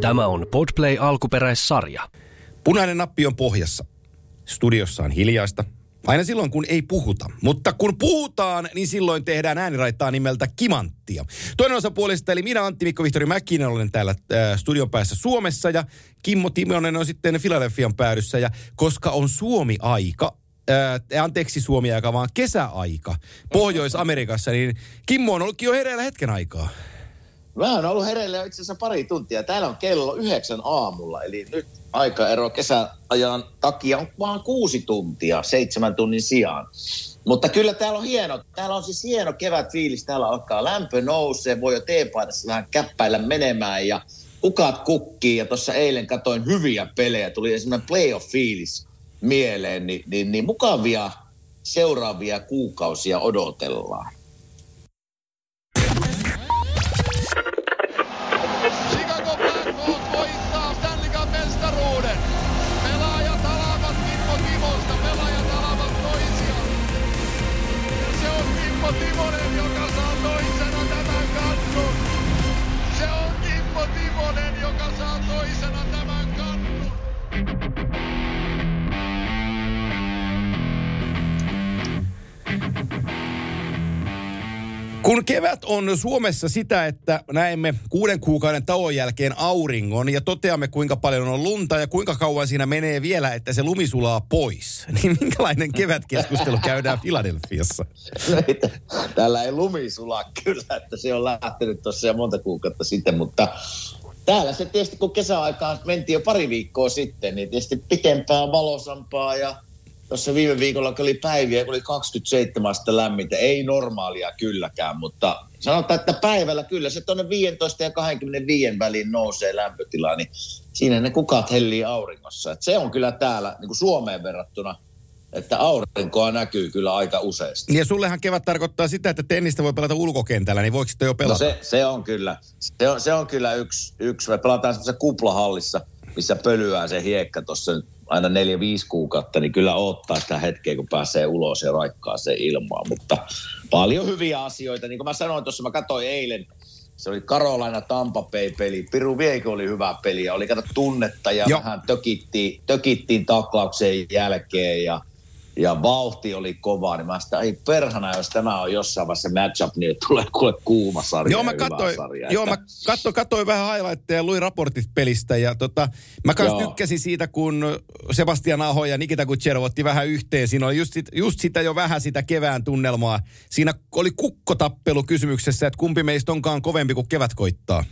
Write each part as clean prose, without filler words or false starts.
Tämä on Podplay-alkuperäissarja. Punainen nappi on pohjassa. Studiossa on hiljaista. Aina silloin, kun ei puhuta. Mutta kun puhutaan, niin silloin tehdään ääniraittaa nimeltä Kimanttia. Toinen osa puolesta, eli minä, Antti Mikko-Vihtori Mäkinen, olen täällä studion päässä Suomessa. Ja Kimmo Timonen on sitten Filadelfian päädyssä. Ja koska on Suomi-aika, Suomi-aika, vaan kesäaika Pohjois-Amerikassa, niin Kimmo on ollutkin jo hereillä hetken aikaa. Mä oon ollut hereillä jo itse asiassa pari tuntia. Täällä on kello 9 aamulla, eli nyt aikaero kesäajan takia on vaan 6 tuntia 7 tunnin sijaan. Mutta kyllä täällä on hieno. Täällä on siis hieno kevätfiilis. Täällä alkaa lämpö nousee, voi jo teepaidassa vähän käppäillä menemään ja kukat kukkii. Ja tuossa eilen katsoin hyviä pelejä. Tuli esimerkiksi playoff-fiilis mieleen, niin mukavia seuraavia kuukausia odotellaan. Kun kevät on Suomessa sitä, että näemme 6 kuukauden tauon jälkeen auringon ja toteamme, kuinka paljon on lunta ja kuinka kauan siinä menee vielä, että se lumi sulaa pois, niin minkälainen kevätkeskustelu käydään Filadelfiassa? Täällä ei lumi sulaa kyllä, että se on lähtenyt tuossa jo monta kuukautta sitten, mutta täällä se tietysti, kun kesäaikaan mentiin jo pari viikkoa sitten, niin tietysti pitempää, valosampaa ja tuossa viime viikolla oli päiviä, kun oli 27 astetta lämmintä. Ei normaalia kylläkään, mutta sanotaan, että päivällä kyllä se tuonne 15 ja 25 väliin nousee lämpötila, niin siinä ne kukat hellii auringossa. Et se on kyllä täällä niin kuin Suomeen verrattuna, että aurinkoa näkyy kyllä aika useasti. Ja sullehan kevät tarkoittaa sitä, että tennistä voi pelata ulkokentällä, niin voiko sitä jo pelata? No se on kyllä yksi. Me pelataan semmoisessa kuplahallissa, missä pölyää se hiekka tuossa aina 4-5 kuukautta, niin kyllä odottaa sitä hetkeä, kun pääsee ulos ja raikkaaseen ilmaan. Mutta paljon hyviä asioita. Niin kuin mä sanoin tuossa, mä katsoin eilen, se oli Carolina Tampa Bay-peli. Piru Viekko oli hyvä peli ja oli kato tunnetta ja vähän tökittiin taklauksen jälkeen ja vauhti oli kova. Niin mä sitä, ei perhana, jos tämä on jossain vaiheessa matchup, niin tulee kuule kuuma sarja. Joo, mä katsoin vähän highlightteja ja luin raportit pelistä. Ja mä myös tykkäsin siitä, kun Sebastian Aho ja Nikita Kucherov otti vähän yhteen. Siinä oli just sitä jo vähän sitä kevään tunnelmaa. Siinä oli kukkotappelu kysymyksessä, että kumpi meistä onkaan kovempi kuin kevät koittaa.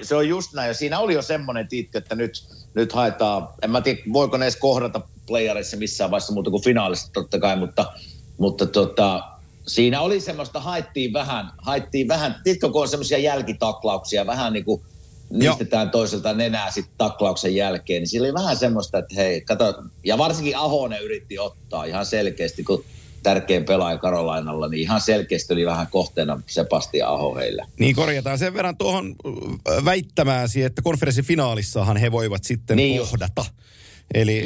Se on just näin. Ja siinä oli jo semmoinen tiitty, että nyt haetaan, en mä tiedä, voiko ne edes kohdata playerissa missään vaiheessa muuta kuin finaalissa totta kai, mutta siinä oli semmoista, haettiin vähän, tiedätkö, kun on semmoisia jälkitaklauksia, vähän niin kuin niistetään toiselta nenää sitten taklauksen jälkeen, niin siinä oli vähän semmoista, että hei, kato, ja varsinkin Ahonen yritti ottaa ihan selkeästi, kun tärkein pelaaja Karolainalla, niin ihan selkeästi oli vähän kohteena Sebastian Aho heillä. Niin korjataan sen verran tuohon väittämääsi, että konferenssifinaalissahan he voivat sitten niin kohdata. Eli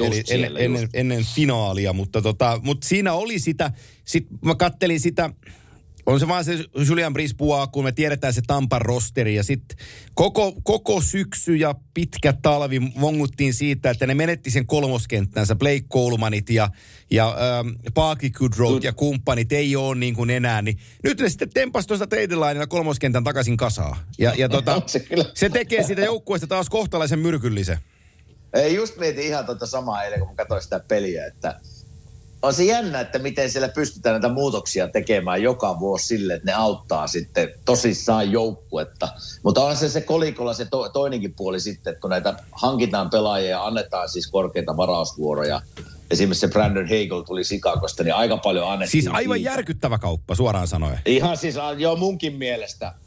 ennen finaalia, mutta siinä oli sitä, sit mä kattelin sitä, on se vaan se Julian Brisbois, kun me tiedetään se Tampan rosteri, ja sitten koko syksy ja pitkä talvi vonguttiin siitä, että ne menetti sen kolmoskenttänsä, Blake Colemanit ja Parker Goodrow ja kumppanit ei ole niin kuin enää, niin nyt ne sitten tempasi tuosta Teidelainilla kolmoskentän takaisin kasaan, se tekee siitä joukkueesta taas kohtalaisen myrkyllisen. Ei, just mietin ihan tuota samaa eilen, kun mä katsoin sitä peliä, että on se jännä, että miten siellä pystytään näitä muutoksia tekemään joka vuosi sille, että ne auttaa sitten tosissaan joukkuetta. Mutta on se kolikolla se toinenkin puoli sitten, että kun näitä hankitaan pelaajia ja annetaan siis korkeita varausvuoroja. Esimerkiksi se Brandon Hagel tuli Chicagosta, niin aika paljon annettiin. Siis aivan siitä järkyttävä kauppa, suoraan sanoen. Ihan siis, joo,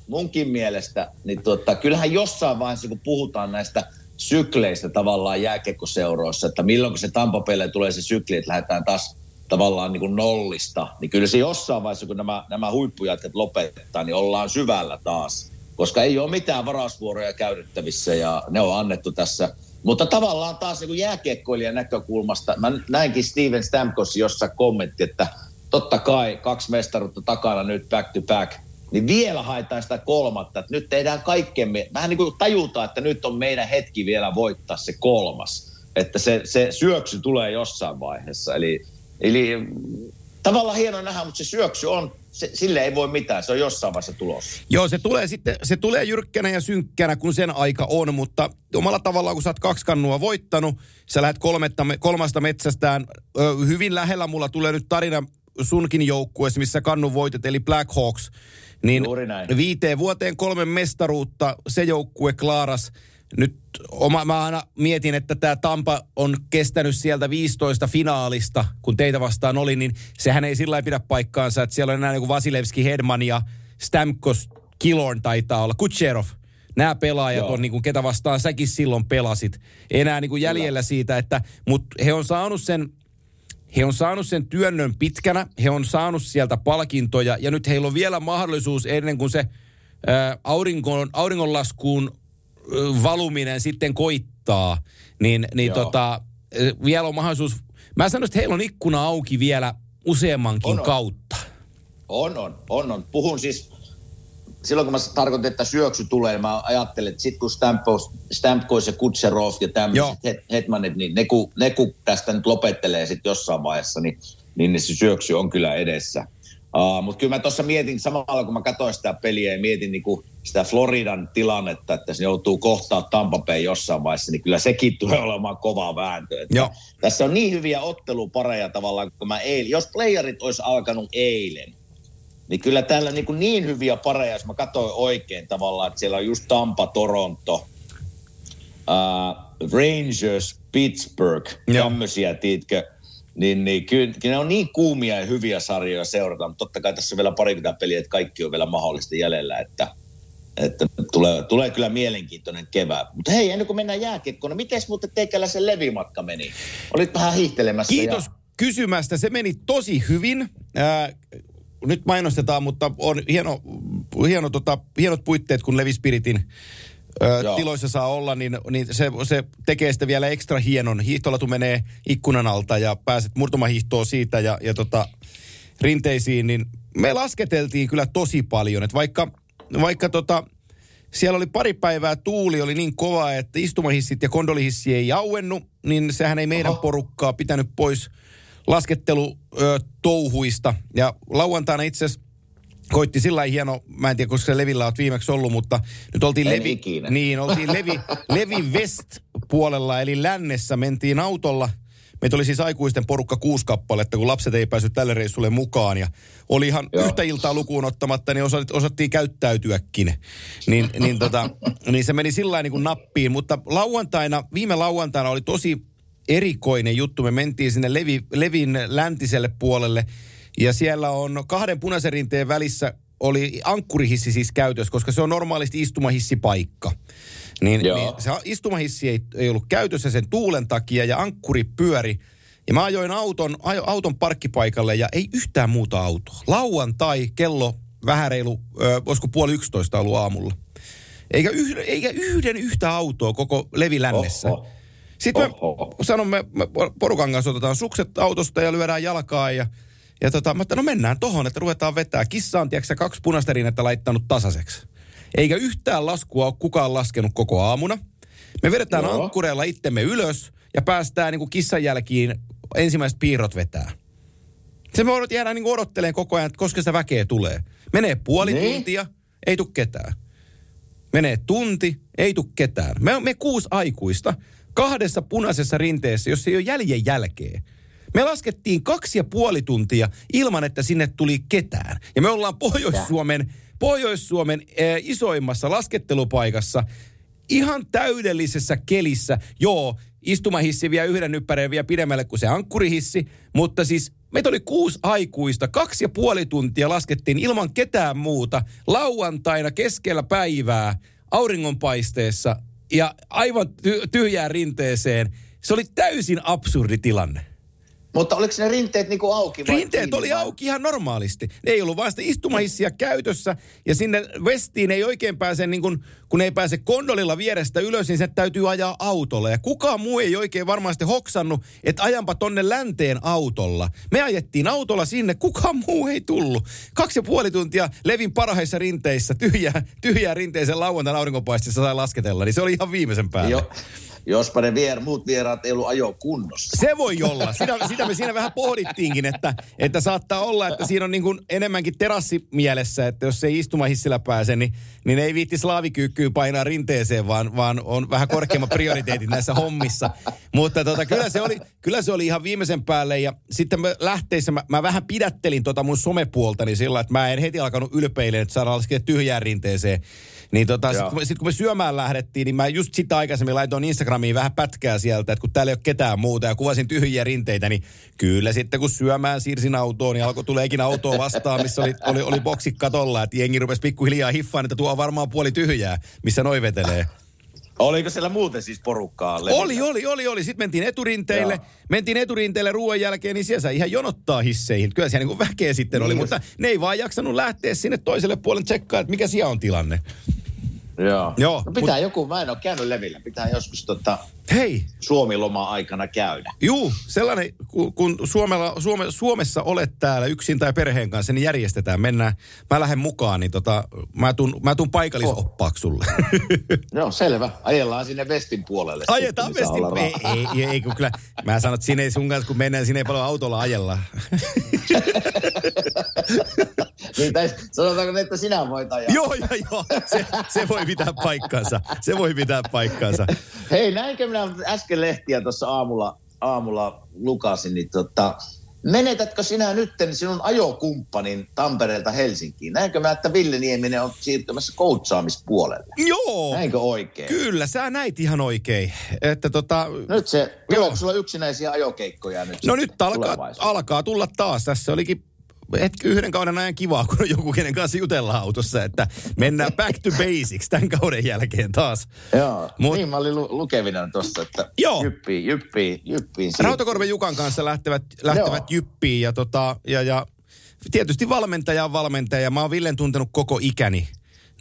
munkin mielestä. Niin kyllähän jossain vaiheessa, kun puhutaan näistä sykleistä tavallaan jääkiekkoseuroissa, että milloin kun se Tampapeille tulee se sykli, että lähdetään taas tavallaan niin kuin nollista, niin kyllä se jossain vaiheessa, kun nämä huippujatket lopettaa, niin ollaan syvällä taas, koska ei ole mitään varausvuoroja käytettävissä ja ne on annettu tässä. Mutta tavallaan taas niin kuin jääkiekkoilijan näkökulmasta, mä näinkin Steven Stamkosin jossain kommentti, että totta kai 2 mestaruutta takana nyt back to back, niin vielä haetaan sitä kolmatta, että nyt tehdään kaikkemme. Vähän niin kuin tajutaan, että nyt on meidän hetki vielä voittaa se kolmas, että se syöksy tulee jossain vaiheessa. Eli tavallaan hieno nähdä, mutta se syöksy on, sille ei voi mitään, se on jossain vaiheessa tulossa. Joo, se tulee jyrkkänä ja synkkänä, kun sen aika on, mutta omalla tavallaan, kun sä oot 2 kannua voittanut, sä lähdet kolmasta metsästään, hyvin lähellä mulla tulee nyt tarina sunkin joukkueessa, missä kannun voitet, eli Black Hawks, niin 5 vuoteen 3 mestaruutta, se joukkue klaaras. Nyt mä aina mietin, että tämä Tampa on kestänyt sieltä 15 finaalista, kun teitä vastaan oli, niin sehän ei sillä lailla pidä paikkaansa, että siellä on enää niin kuin Vasilevski, Hedman ja Stamkos, Killorn taitaa olla, Kucherov. Nämä pelaajat on niin kuin, ketä vastaan säkin silloin pelasit. Enää niin kuin jäljellä siitä, että, mutta he on saanut sen työnnön pitkänä, he on saanut sieltä palkintoja ja nyt heillä on vielä mahdollisuus ennen kuin se auringonlaskuun valuminen sitten koittaa, niin vielä on mahdollisuus. Mä sanon, että heillä on ikkuna auki vielä useammankin kautta. On. Puhun siis, silloin kun mä tarkoitan, että syöksy tulee, mä ajattelin, että sit kun Stamkos ja Kucherov ja tämmöiset Hedmanit, niin ne kun tästä nyt lopettelee sit jossain vaiheessa, niin se syöksy on kyllä edessä. Mutta kyllä mä tuossa mietin samalla, kun mä katsoin sitä peliä ja mietin niinku sitä Floridan tilannetta, että se joutuu kohtaa Tampa Bay jossain vaiheessa, niin kyllä sekin tulee olemaan kova vääntö. Tässä on niin hyviä ottelupareja tavallaan, kun jos playerit olisi alkanut eilen, niin kyllä täällä niinku niin hyviä pareja, jos mä katsoin oikein tavallaan, että siellä on just Tampa, Toronto, Rangers, Pittsburgh, tämmöisiä, tiedätkö? Niin kyllä ne on niin kuumia ja hyviä sarjoja seurata, mutta totta kai tässä on vielä parikymmentä peliä, että kaikki on vielä mahdollista jäljellä, että tulee kyllä mielenkiintoinen kevät. Mutta hei, ennen kuin mennään jääkiekkoon, miten muuten teikäläisen levimatka meni? Olit vähän hiihtelemässä. Kiitos kysymästä, se meni tosi hyvin. Nyt mainostetaan, mutta on hienot puitteet, kun Levi Spiritin tiloissa saa olla, niin se tekee sitten vielä ekstra hienon. Hiihtolatu menee ikkunan alta ja pääset murtumahiihtoon siitä ja rinteisiin, niin me lasketeltiin kyllä tosi paljon. Et vaikka siellä oli pari päivää tuuli oli niin kova, että istumahissit ja kondolihissi ei auennut, niin sehän ei meidän porukkaa pitänyt pois laskettelu touhuista. Ja lauantaina itse asiassa koitti sillä hieno, mä en tiedä, koska se Levillä olet viimeksi ollut, mutta nyt oltiin Levi West puolella, eli lännessä mentiin autolla. Meitä oli siis aikuisten porukka 6 kappaletta, kun lapset ei päässyt tälle reissulle mukaan. Ja oli ihan yhtä iltaa lukuun ottamatta, niin osattiin käyttäytyäkin. Niin se meni sillä niin kuin nappiin, mutta viime lauantaina oli tosi erikoinen juttu. Me mentiin sinne Levin läntiselle puolelle. Ja siellä on 2 punaisen rinteen välissä oli ankkurihissi siis käytössä, koska se on normaalisti istumahissipaikka. Niin se istumahissi ei ollut käytössä sen tuulen takia ja ankkuri pyöri. Ja mä ajoin auton parkkipaikalle ja ei yhtään muuta autoa. Lauantai kello vähän reilu, olisiko 10:30 ollut aamulla. Eikä yhden yhtä autoa koko Levi lännessä. Sitten me sanomme, porukan kanssa otetaan sukset autosta ja lyödään jalkaa mä että mennään tohon, että ruvetaan vetää. Kissa on, tiedätkö, 2 punaista rinnettä laittanut tasaiseksi. Eikä yhtään laskua ole kukaan laskenut koko aamuna. Me vedetään ankkureilla itsemme ylös ja päästään niin kuin kissan jälkiin ensimmäiset piirrot vetää. Se me jäädään niin kuin odottelemaan koko ajan, että koska sitä väkeä tulee. Menee puoli tuntia, ei tule ketään. Menee tunti, ei tule ketään. Me 6 aikuista 2 punaisessa rinteessä, jos ei ole jäljen jälkeen. Me laskettiin 2,5 tuntia ilman, että sinne tuli ketään. Ja me ollaan Pohjois-Suomen isoimmassa laskettelupaikassa, ihan täydellisessä kelissä. Joo, istumahissi vie yhden yppäreen vielä pidemmälle kuin se ankkurihissi, mutta siis meitä oli 6 aikuista, 2,5 tuntia laskettiin ilman ketään muuta, lauantaina keskellä päivää, auringonpaisteessa ja aivan tyhjään rinteeseen. Se oli täysin absurdi tilanne. Mutta oliko ne rinteet niin kuin auki? Rinteet oli auki ihan normaalisti. Ne ei ollut vaan sitä istumahissia käytössä. Ja sinne vestiin ei oikein pääse, niin kun ei pääse gondolilla vierestä ylös, niin se täytyy ajaa autolla. Ja kukaan muu ei oikein varmaan sitten hoksannut, että ajanpa tonne länteen autolla. Me ajettiin autolla sinne, kukaan muu ei tullut. 2,5 tuntia Levin parhaissa rinteissä, tyhjää rinteisen lauantain aurinkopaistissa sai lasketella. Niin se oli ihan viimeisen päälle. Joo. Jospa ne muut vieraat ei ollut ajokunnossa. Se voi olla. Sitä me siinä vähän pohdittiinkin, että saattaa olla, että siinä on niin kuin enemmänkin terassi mielessä, että jos ei istumahissillä pääse, niin ei viitti slaavikyykkyä painaa rinteeseen, vaan on vähän korkeammat prioriteetit näissä hommissa. Mutta kyllä se oli ihan viimeisen päälle. Ja sitten mä lähteissä vähän pidättelin mun somepuoltani sillä, että mä en heti alkanut ylpeilemään, että saadaan laskea tyhjään rinteeseen. Niin sit kun me syömään lähdettiin, niin mä just sitä aikaisemmin laitoin Instagramiin vähän pätkää sieltä, että kun täällä ei ole ketään muuta ja kuvasin tyhjiä rinteitä, niin kyllä sitten kun syömään siirsin autoon, niin alkoi tuleekin autoa vastaan, missä oli boksi katolla, että jengi rupesi pikkuhiljaa hiffaan, että tuo on varmaan puoli tyhjää, missä noi vetelee. Oliko siellä muuten siis porukkaa? Oli. Sitten mentiin eturinteille. Joo. Mentiin eturinteille ruoan jälkeen, niin siellä ihan jonottaa hisseihin. Kyllä siellä niin kuin väkeä sitten oli, mutta ne ei vaan jaksanut lähteä sinne toiselle puolelle tsekkaamaan, että mikä siellä on tilanne. Joo. No pitää mä en ole käynyt Levillä, pitää joskus Suomi-loman aikana käydä. Juu, sellainen, kun Suomessa olet täällä yksin tai perheen kanssa, niin järjestetään, mennään. Mä lähden mukaan, niin mä tuun paikallisoppaaksi sulle. Joo, selvä. Ajellaan sinne vestin puolelle. Ajetaan vestin puolelle. Ei kun kyllä, mä sanon, että sinne ei sun kanssa, kun mennään, sinne ei paljon autolla ajellaan. Niin, sanotaanko, että sinä voit ajaa? Joo. Se voi pitää paikkaansa. Hei, näinkö minä äsken lehtiä tuossa aamulla lukasin, niin menetätkö sinä nyt sinun ajokumppanin Tampereelta Helsinkiin? Näinkö minä, että Ville Nieminen on siirtymässä koutsaamispuolelle? Joo. Näinkö oikein? Kyllä, sä näit ihan oikein. Että nyt se, joo. Sulla yksinäisiä ajokeikkoja nyt? No nyt alkaa tulla taas. Tässä olikin yhden kauden ajan kivaa, kun on joku, kenen kanssa jutellaan autossa, että mennään back to basics tämän kauden jälkeen taas. Joo, niin mä olin lukevina tuossa, että jyppiin. Rautakorven Jukan kanssa lähtevät jyppiin ja tietysti valmentaja. Mä oon Villen tuntenut koko ikäni.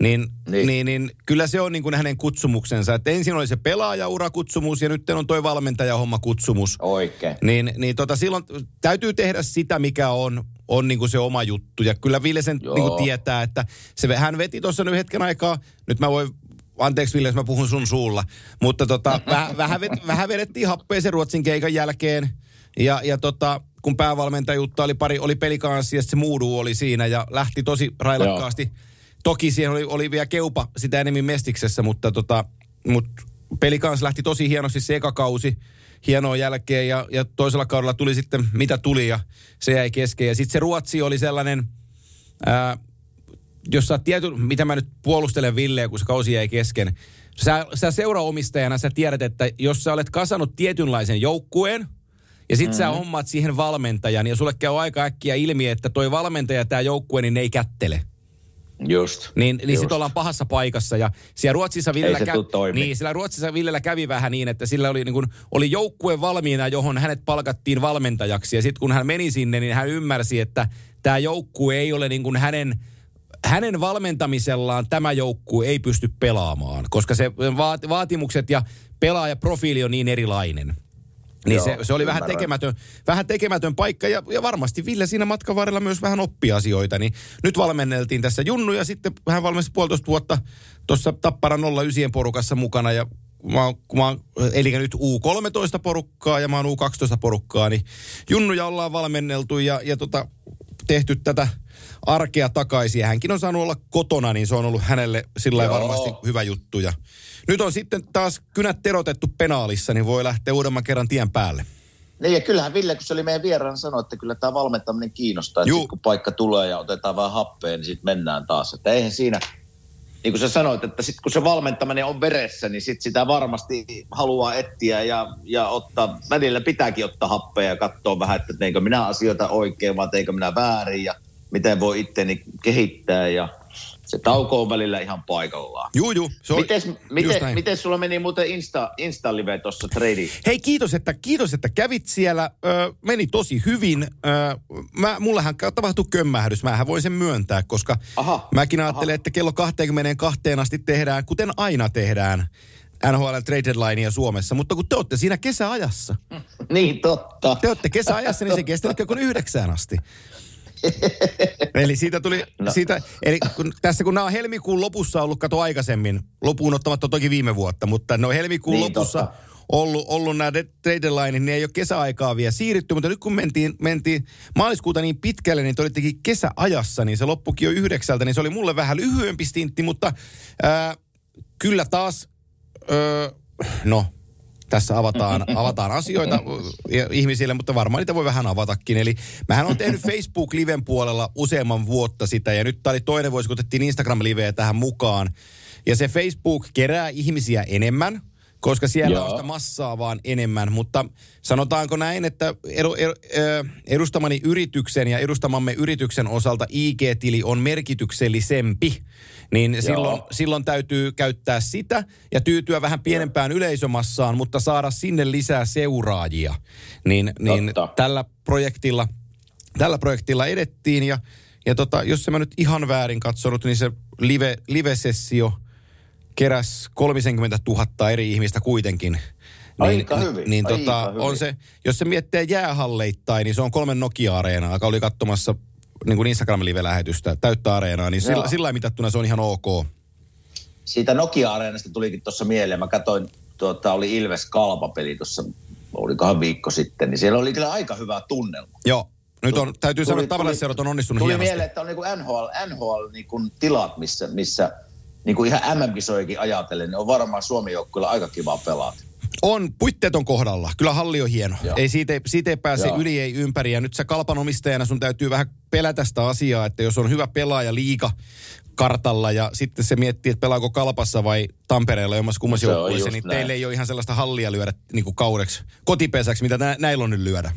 Niin, kyllä se on niin kuin hänen kutsumuksensa. Että ensin oli se pelaaja-urakutsumus ja nyt on toi valmentajahommakutsumus. Oikein. Niin, silloin täytyy tehdä sitä, mikä on niin kuin se oma juttu. Ja kyllä Ville sen niin kuin tietää, että hän veti tuossa nyt hetken aikaa. Nyt mä voin, anteeksi Ville, jos mä puhun sun suulla. Mutta vähän vedettiin happea sen Ruotsin keikan jälkeen. Ja kun päävalmentajuutta oli pelikanssi ja se Moodu oli siinä ja lähti tosi railakkaasti. Joo. Toki siihen oli vielä keupa sitä enemmän mestiksessä, mutta peli kanssa lähti tosi hienosti se eka kausi hienoa jälkeen ja toisella kaudella tuli sitten mitä tuli ja se jäi kesken. Ja sitten se Ruotsi oli sellainen, jos sä oot mitä mä nyt puolustelen Villeä, kun se kausi jäi kesken. Sä seuraomistajana sä tiedät, että jos sä olet kasannut tietynlaisen joukkueen, ja sit sä hommaat siihen valmentajan ja sulle käy aika äkkiä ilmi, että toi valmentaja tää joukkue, niin ne ei kättele. Just. Niin sit ollaan pahassa paikassa ja siellä Ruotsissa Villellä kävi vähän niin, että sillä oli, niin kun, oli joukkue valmiina, johon hänet palkattiin valmentajaksi. Ja sitten kun hän meni sinne, niin hän ymmärsi, että tämä joukkue ei ole niin kun hänen valmentamisellaan tämä joukkue ei pysty pelaamaan, koska se vaatimukset ja pelaajaprofiili on niin erilainen. Niin joo, se oli vähän tekemätön paikka ja varmasti Ville siinä matkan varrella myös vähän oppi asioita. Niin nyt valmenneltiin tässä Junnu ja sitten hän valmistui 1,5 vuotta tuossa Tappara 09 porukassa mukana. Ja eli nyt U13 porukkaa ja mä oon U12 porukkaa, niin Junnuja ollaan valmenneltu ja tehty tätä arkea takaisin. Ja hänkin on saanut olla kotona, niin se on ollut hänelle sillä lailla varmasti hyvä juttu. Ja nyt on sitten taas kynät terotettu penaalissa, niin voi lähteä uudemman kerran tien päälle. Niin ja kyllähän Ville, kun se oli meidän vieraan, sanoi, että kyllä tämä valmentaminen kiinnostaa. Että kun paikka tulee ja otetaan vähän happea, niin sitten mennään taas. Että eihän siinä, niin kuin sä sanoit, että sitten kun se valmentaminen on veressä, niin sitten sitä varmasti haluaa etsiä ja ottaa, välillä pitääkin ottaa happea ja katsoa vähän, että teinkö minä asioita oikein vai teinkö minä väärin ja miten voi itteni kehittää ja Se tauko on välillä ihan paikallaan. Juu. Miten sulla meni muuten Insta-live tuossa treidiin? Hei, kiitos, että kävit siellä. Meni tosi hyvin. Mullahan tapahtui kömmähdys. Mähän voin sen myöntää, koska mäkin ajattelen, että kello 22 asti tehdään, kuten aina tehdään, NHL:n trade deadlinea Suomessa. Mutta kun te olette siinä kesäajassa. Niin, totta. Te olette kesäajassa, niin se kestää kuin 9 asti. Eli siitä tuli, kun nämä on helmikuun lopussa ollut, kato aikaisemmin, lopuun ottamatta toki viime vuotta, mutta ne on helmikuun lopussa ollut nämä trade deadlineit, niin ei ole kesäaikaa vielä siirrytty, mutta nyt kun mentiin maaliskuuta niin pitkälle, niin te olittekin kesäajassa, niin se loppukin jo 9, niin se oli mulle vähän lyhyempi stintti, mutta kyllä taas, tässä avataan asioita ihmisille, mutta varmaan niitä voi vähän avatakin. Eli mähän olen tehnyt Facebook-liven puolella useamman vuotta sitä, ja nyt tämä oli toinen vuosi, kun otettiin Instagram-liveä tähän mukaan. Ja se Facebook kerää ihmisiä enemmän, koska siellä on sitä massaa vaan enemmän. Mutta sanotaanko näin, että edustamani yrityksen ja edustamamme yrityksen osalta IG-tili on merkityksellisempi, niin silloin täytyy käyttää sitä ja tyytyä vähän pienempään yleisömassaan, mutta saada sinne lisää seuraajia. Niin tällä projektilla edettiin ja jos en mä nyt ihan väärin katsonut, niin se live-sessio keräs 30,000 eri ihmistä kuitenkin. Aika hyvin. On se, jos se miettii jäähalleittain, niin se on 3 Nokia-areenaa, joka oli katsomassa niin kuin Instagram-live-lähetystä, täyttä areenaa, niin sillä mitattuna se on ihan ok. Siitä Nokia-areenasta tulikin tuossa mieleen. Mä katsoin, oli Ilves-Kalpa-peli tuossa, olikohan viikko sitten, niin siellä oli kyllä aika hyvä tunnelma. Joo. Nyt on, täytyy sanoa, että tavalliseurot on onnistunut hienosti. Tuli mieleen, että on niin kuin NHL niin kuin tilat, missä niin kuin ihan MM-kisojakin ajatellen, niin on varmaan Suomen joukkueella aika kiva pelata. On, puitteet on kohdalla. Kyllä halli on hieno. Siitä ei pääse yli, ei ympäri. Ja nyt sä kalpanomistajana sun täytyy vähän pelätä sitä asiaa, että jos on hyvä pelaaja liiga kartalla ja sitten se miettii, että pelaako Kalpassa vai Tampereella jommassa kummassa joukkueessa, niin teille ei ole ihan sellaista hallia lyödä niin kuin kaudeksi, kotipesäksi, mitä näillä on nyt lyödä.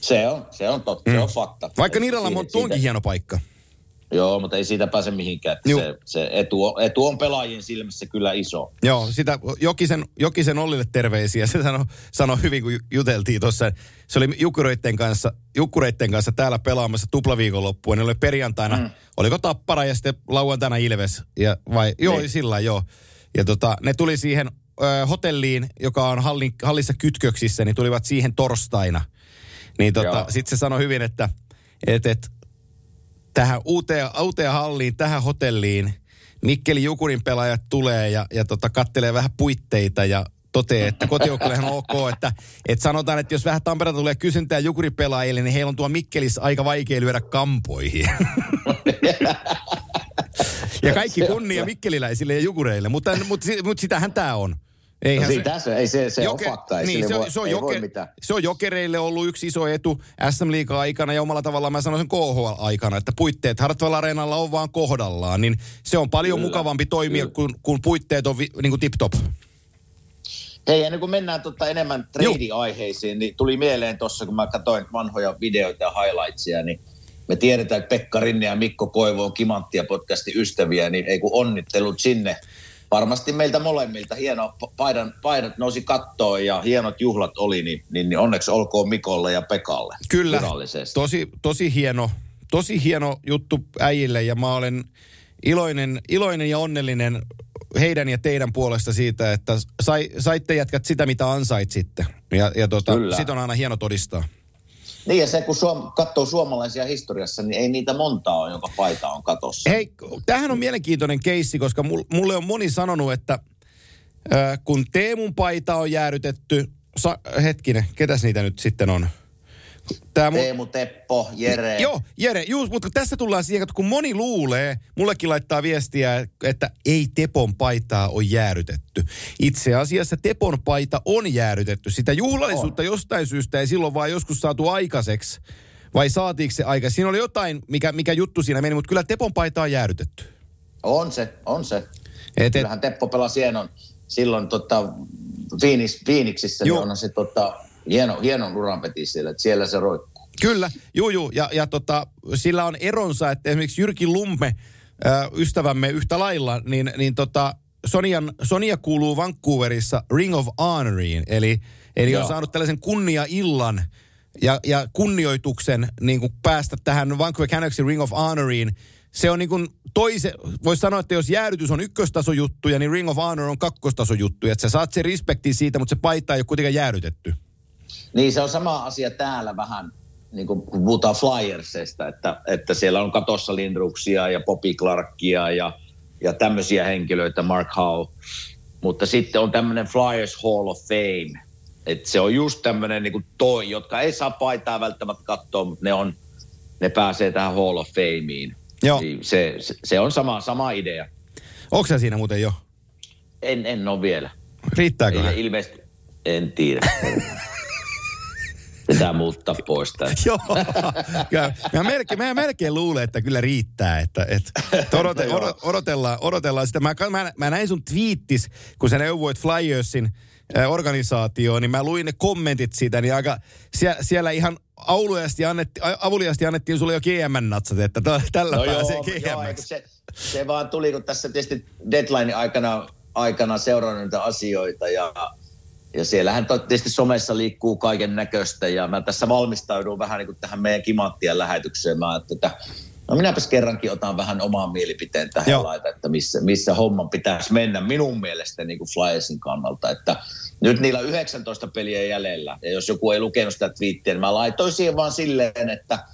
Se on totta, se on fakta. Vaikka Niiralamontti onkin hieno paikka. Joo, mutta ei siitä pääse mihinkään. Se etu on pelaajien silmässä kyllä iso. Joo, sitä Jokisen Ollille terveisiä. Se sanoi hyvin, kun juteltiin tuossa. Se oli Jukkureitten kanssa täällä pelaamassa tuplaviikonloppua. Ne oli perjantaina, oliko Tappara ja sitten lauantaina Ilves. Ja ne tuli siihen hotelliin, joka on hallissa kytköksissä, niin tulivat siihen torstaina. Niin sitten se sanoi hyvin, että tähän uuteen halliin, tähän hotelliin, Mikkeli Jukurin pelaajat tulee ja kattelee vähän puitteita ja toteaa, että kotijoukkuehan on ok. Että sanotaan, että jos vähän Tampereelta tulee kysyntää Jukurin pelaajille, niin heillä on tuo Mikkelissä aika vaikea lyödä kampoihin. Ja kaikki kunnia mikkeliläisille ja Jukureille, mutta sitähän tämä on. Se on Jokereille ollut yksi iso etu SM-liigan aikana ja omalla tavallaan mä sanoisin KHL-aikana, että puitteet Hartwall Areenalla on vaan kohdallaan, niin se on paljon mukavampi toimia, kun puitteet on niin kuin tip-top. Hei, ennen kuin mennään enemmän trade-aiheisiin, niin tuli mieleen tuossa, kun mä katsoin vanhoja videoita ja highlightsia, niin me tiedetään, että Pekka Rinne ja Mikko Koivu on Kimanttia podcastin ystäviä, niin ei kun onnittelut sinne. Varmasti meiltä molemmilta hieno paidat nousi kattoon ja hienot juhlat oli, niin onneksi olkoon Mikolle ja Pekalle. Kyllä, tosi hieno juttu äijille ja mä olen iloinen ja onnellinen heidän ja teidän puolesta siitä, että saitte jätkät sitä, mitä ansaitsit. Ja sit on aina hieno todistaa. Niin ja se, kun katsoo suomalaisia historiassa, niin ei niitä montaa ole, jonka paita on katossa. Hei, tämähän on mielenkiintoinen keissi, koska mulle on moni sanonut, että kun Teemun paita on jäädytetty, hetkinen, ketäs niitä nyt sitten on? Teemu, Teppo, Jere. Mutta tässä tullaan siihen, että kun moni luulee, mullekin laittaa viestiä, että ei Tepon paitaa ole jäädytetty. Itse asiassa Tepon paita on jäädytetty. Sitä juhlallisuutta jostain syystä ei silloin vaan joskus saatu aikaiseksi. Vai saatiinko se aikaiseksi? Siinä oli jotain, mikä juttu siinä meni, mutta kyllä Tepon paita on jäädytetty. On se. Kyllähän Teppo pelasi silloin Phoenixissä, niin onhan se hienon uranpeti siellä se roikkuu. Kyllä, ja sillä on eronsa, että esimerkiksi Jyrki Lumme ystävämme yhtä lailla, niin Sonia kuuluu Vancouverissa Ring of Honoriin, eli on saanut tällaisen kunnia-illan ja kunnioituksen niin kuin päästä tähän Vancouver Canucksin Ring of Honoriin. Se on niin kuin voisi sanoa, että jos jäädytys on ykköstasojuttuja, niin Ring of Honor on kakkostasojuttuja. Että sä saat sen respektin siitä, mutta se paita ei ole kuitenkaan jäädytetty. Niin, se on sama asia täällä vähän, niin kuin puhutaan Flyersesta, että siellä on katossa Lindruksia ja Poppy Clarkia ja tämmöisiä henkilöitä, Mark Howe. Mutta sitten on tämmöinen Flyers Hall of Fame. Että se on just tämmöinen niin kuin toi, jotka ei saa paitaa välttämättä katsoa, mutta ne pääsee tähän Hall of Fameen. Joo. Se on sama idea. Onko sä siinä muuten jo? En ole vielä. Riittääkö? Ilmeisesti en tiedä. Pitää muuttaa pois tämän. Joo. Mä melkein luulen, että kyllä riittää. Että odotellaan sitä. Mä näin sun twiittis, kun sä neuvoit Flyersin organisaatioon, niin mä luin ne kommentit siitä, niin aika siellä ihan avuliasti annettiin sulle jo GM-natsat, että tällä pääsee GM-natsat. Se vaan tuli, kun tässä tietysti deadline aikana seurannut niitä asioita ja siellähän tietysti somessa liikkuu kaiken näköistä ja mä tässä valmistaudun vähän niin kuin tähän meidän Kimanttien lähetykseen. Mä ajattelin, että minäpäs kerrankin otan vähän omaan mielipiteen tähän laita, että missä homman pitäisi mennä minun mielestä niin kuin Flyersin kannalta. Että nyt niillä on 19 peliä jäljellä ja jos joku ei lukenut sitä twiittiä, niin mä laitoin siihen vaan silleen, että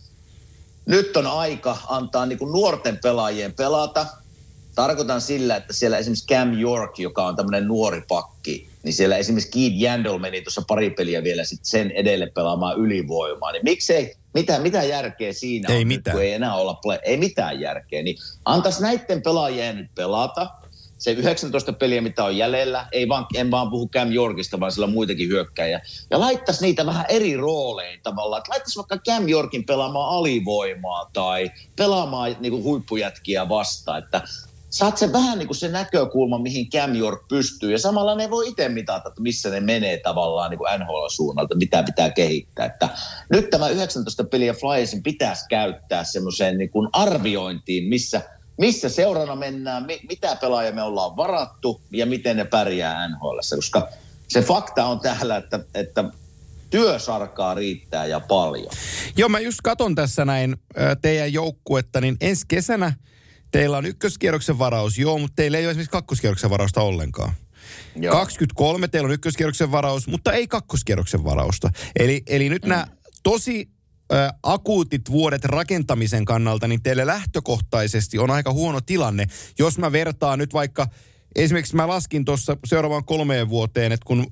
nyt on aika antaa niin kuin nuorten pelaajien pelata. Tarkoitan sillä, että siellä esimerkiksi Cam York, joka on tämmöinen nuori pakki, niin siellä esimerkiksi Keith Yandle meni tuossa pari peliä vielä sit sen edelle pelaamaan ylivoimaa. Niin miksei, mitä järkeä siinä ei on, mitään. Kun ei enää olla ei mitään järkeä. Niin antaisi näiden pelaajien nyt pelata. Se 19 peliä, mitä on jäljellä, en vaan puhu Cam Yorkista, vaan sillä on muitakin hyökkäjiä. Ja laittaisi niitä vähän eri rooleja tavallaan. Laittaisi vaikka Cam Yorkin pelaamaan alivoimaa tai pelaamaan niin kuin huippujätkiä vastaan, että saat sen vähän niin kuin se näkökulma, mihin Cam York pystyy. Ja samalla ne voi itse mitata, että missä ne menee tavallaan niin kuin NHL-suunnalta, mitä pitää kehittää. Että nyt tämä 19 peliä Flyersin pitäisi käyttää semmoiseen niin kuin arviointiin, missä seurana mennään, mitä pelaajia me ollaan varattu ja miten ne pärjää NHL:ssä. Koska se fakta on täällä, että työsarkaa riittää ja paljon. Joo, mä just katon tässä näin teidän joukkuetta, niin ensi kesänä teillä on ykköskierroksen varaus, joo, mutta teillä ei ole esimerkiksi kakkoskierroksen varausta ollenkaan. Joo. 23 teillä on ykköskierroksen varaus, mutta ei kakkoskierroksen varausta. Eli nyt nämä tosi akuutit vuodet rakentamisen kannalta, niin teille lähtökohtaisesti on aika huono tilanne. Jos mä vertaan nyt vaikka, esimerkiksi mä laskin tuossa seuraavaan 3 vuoteen, että kun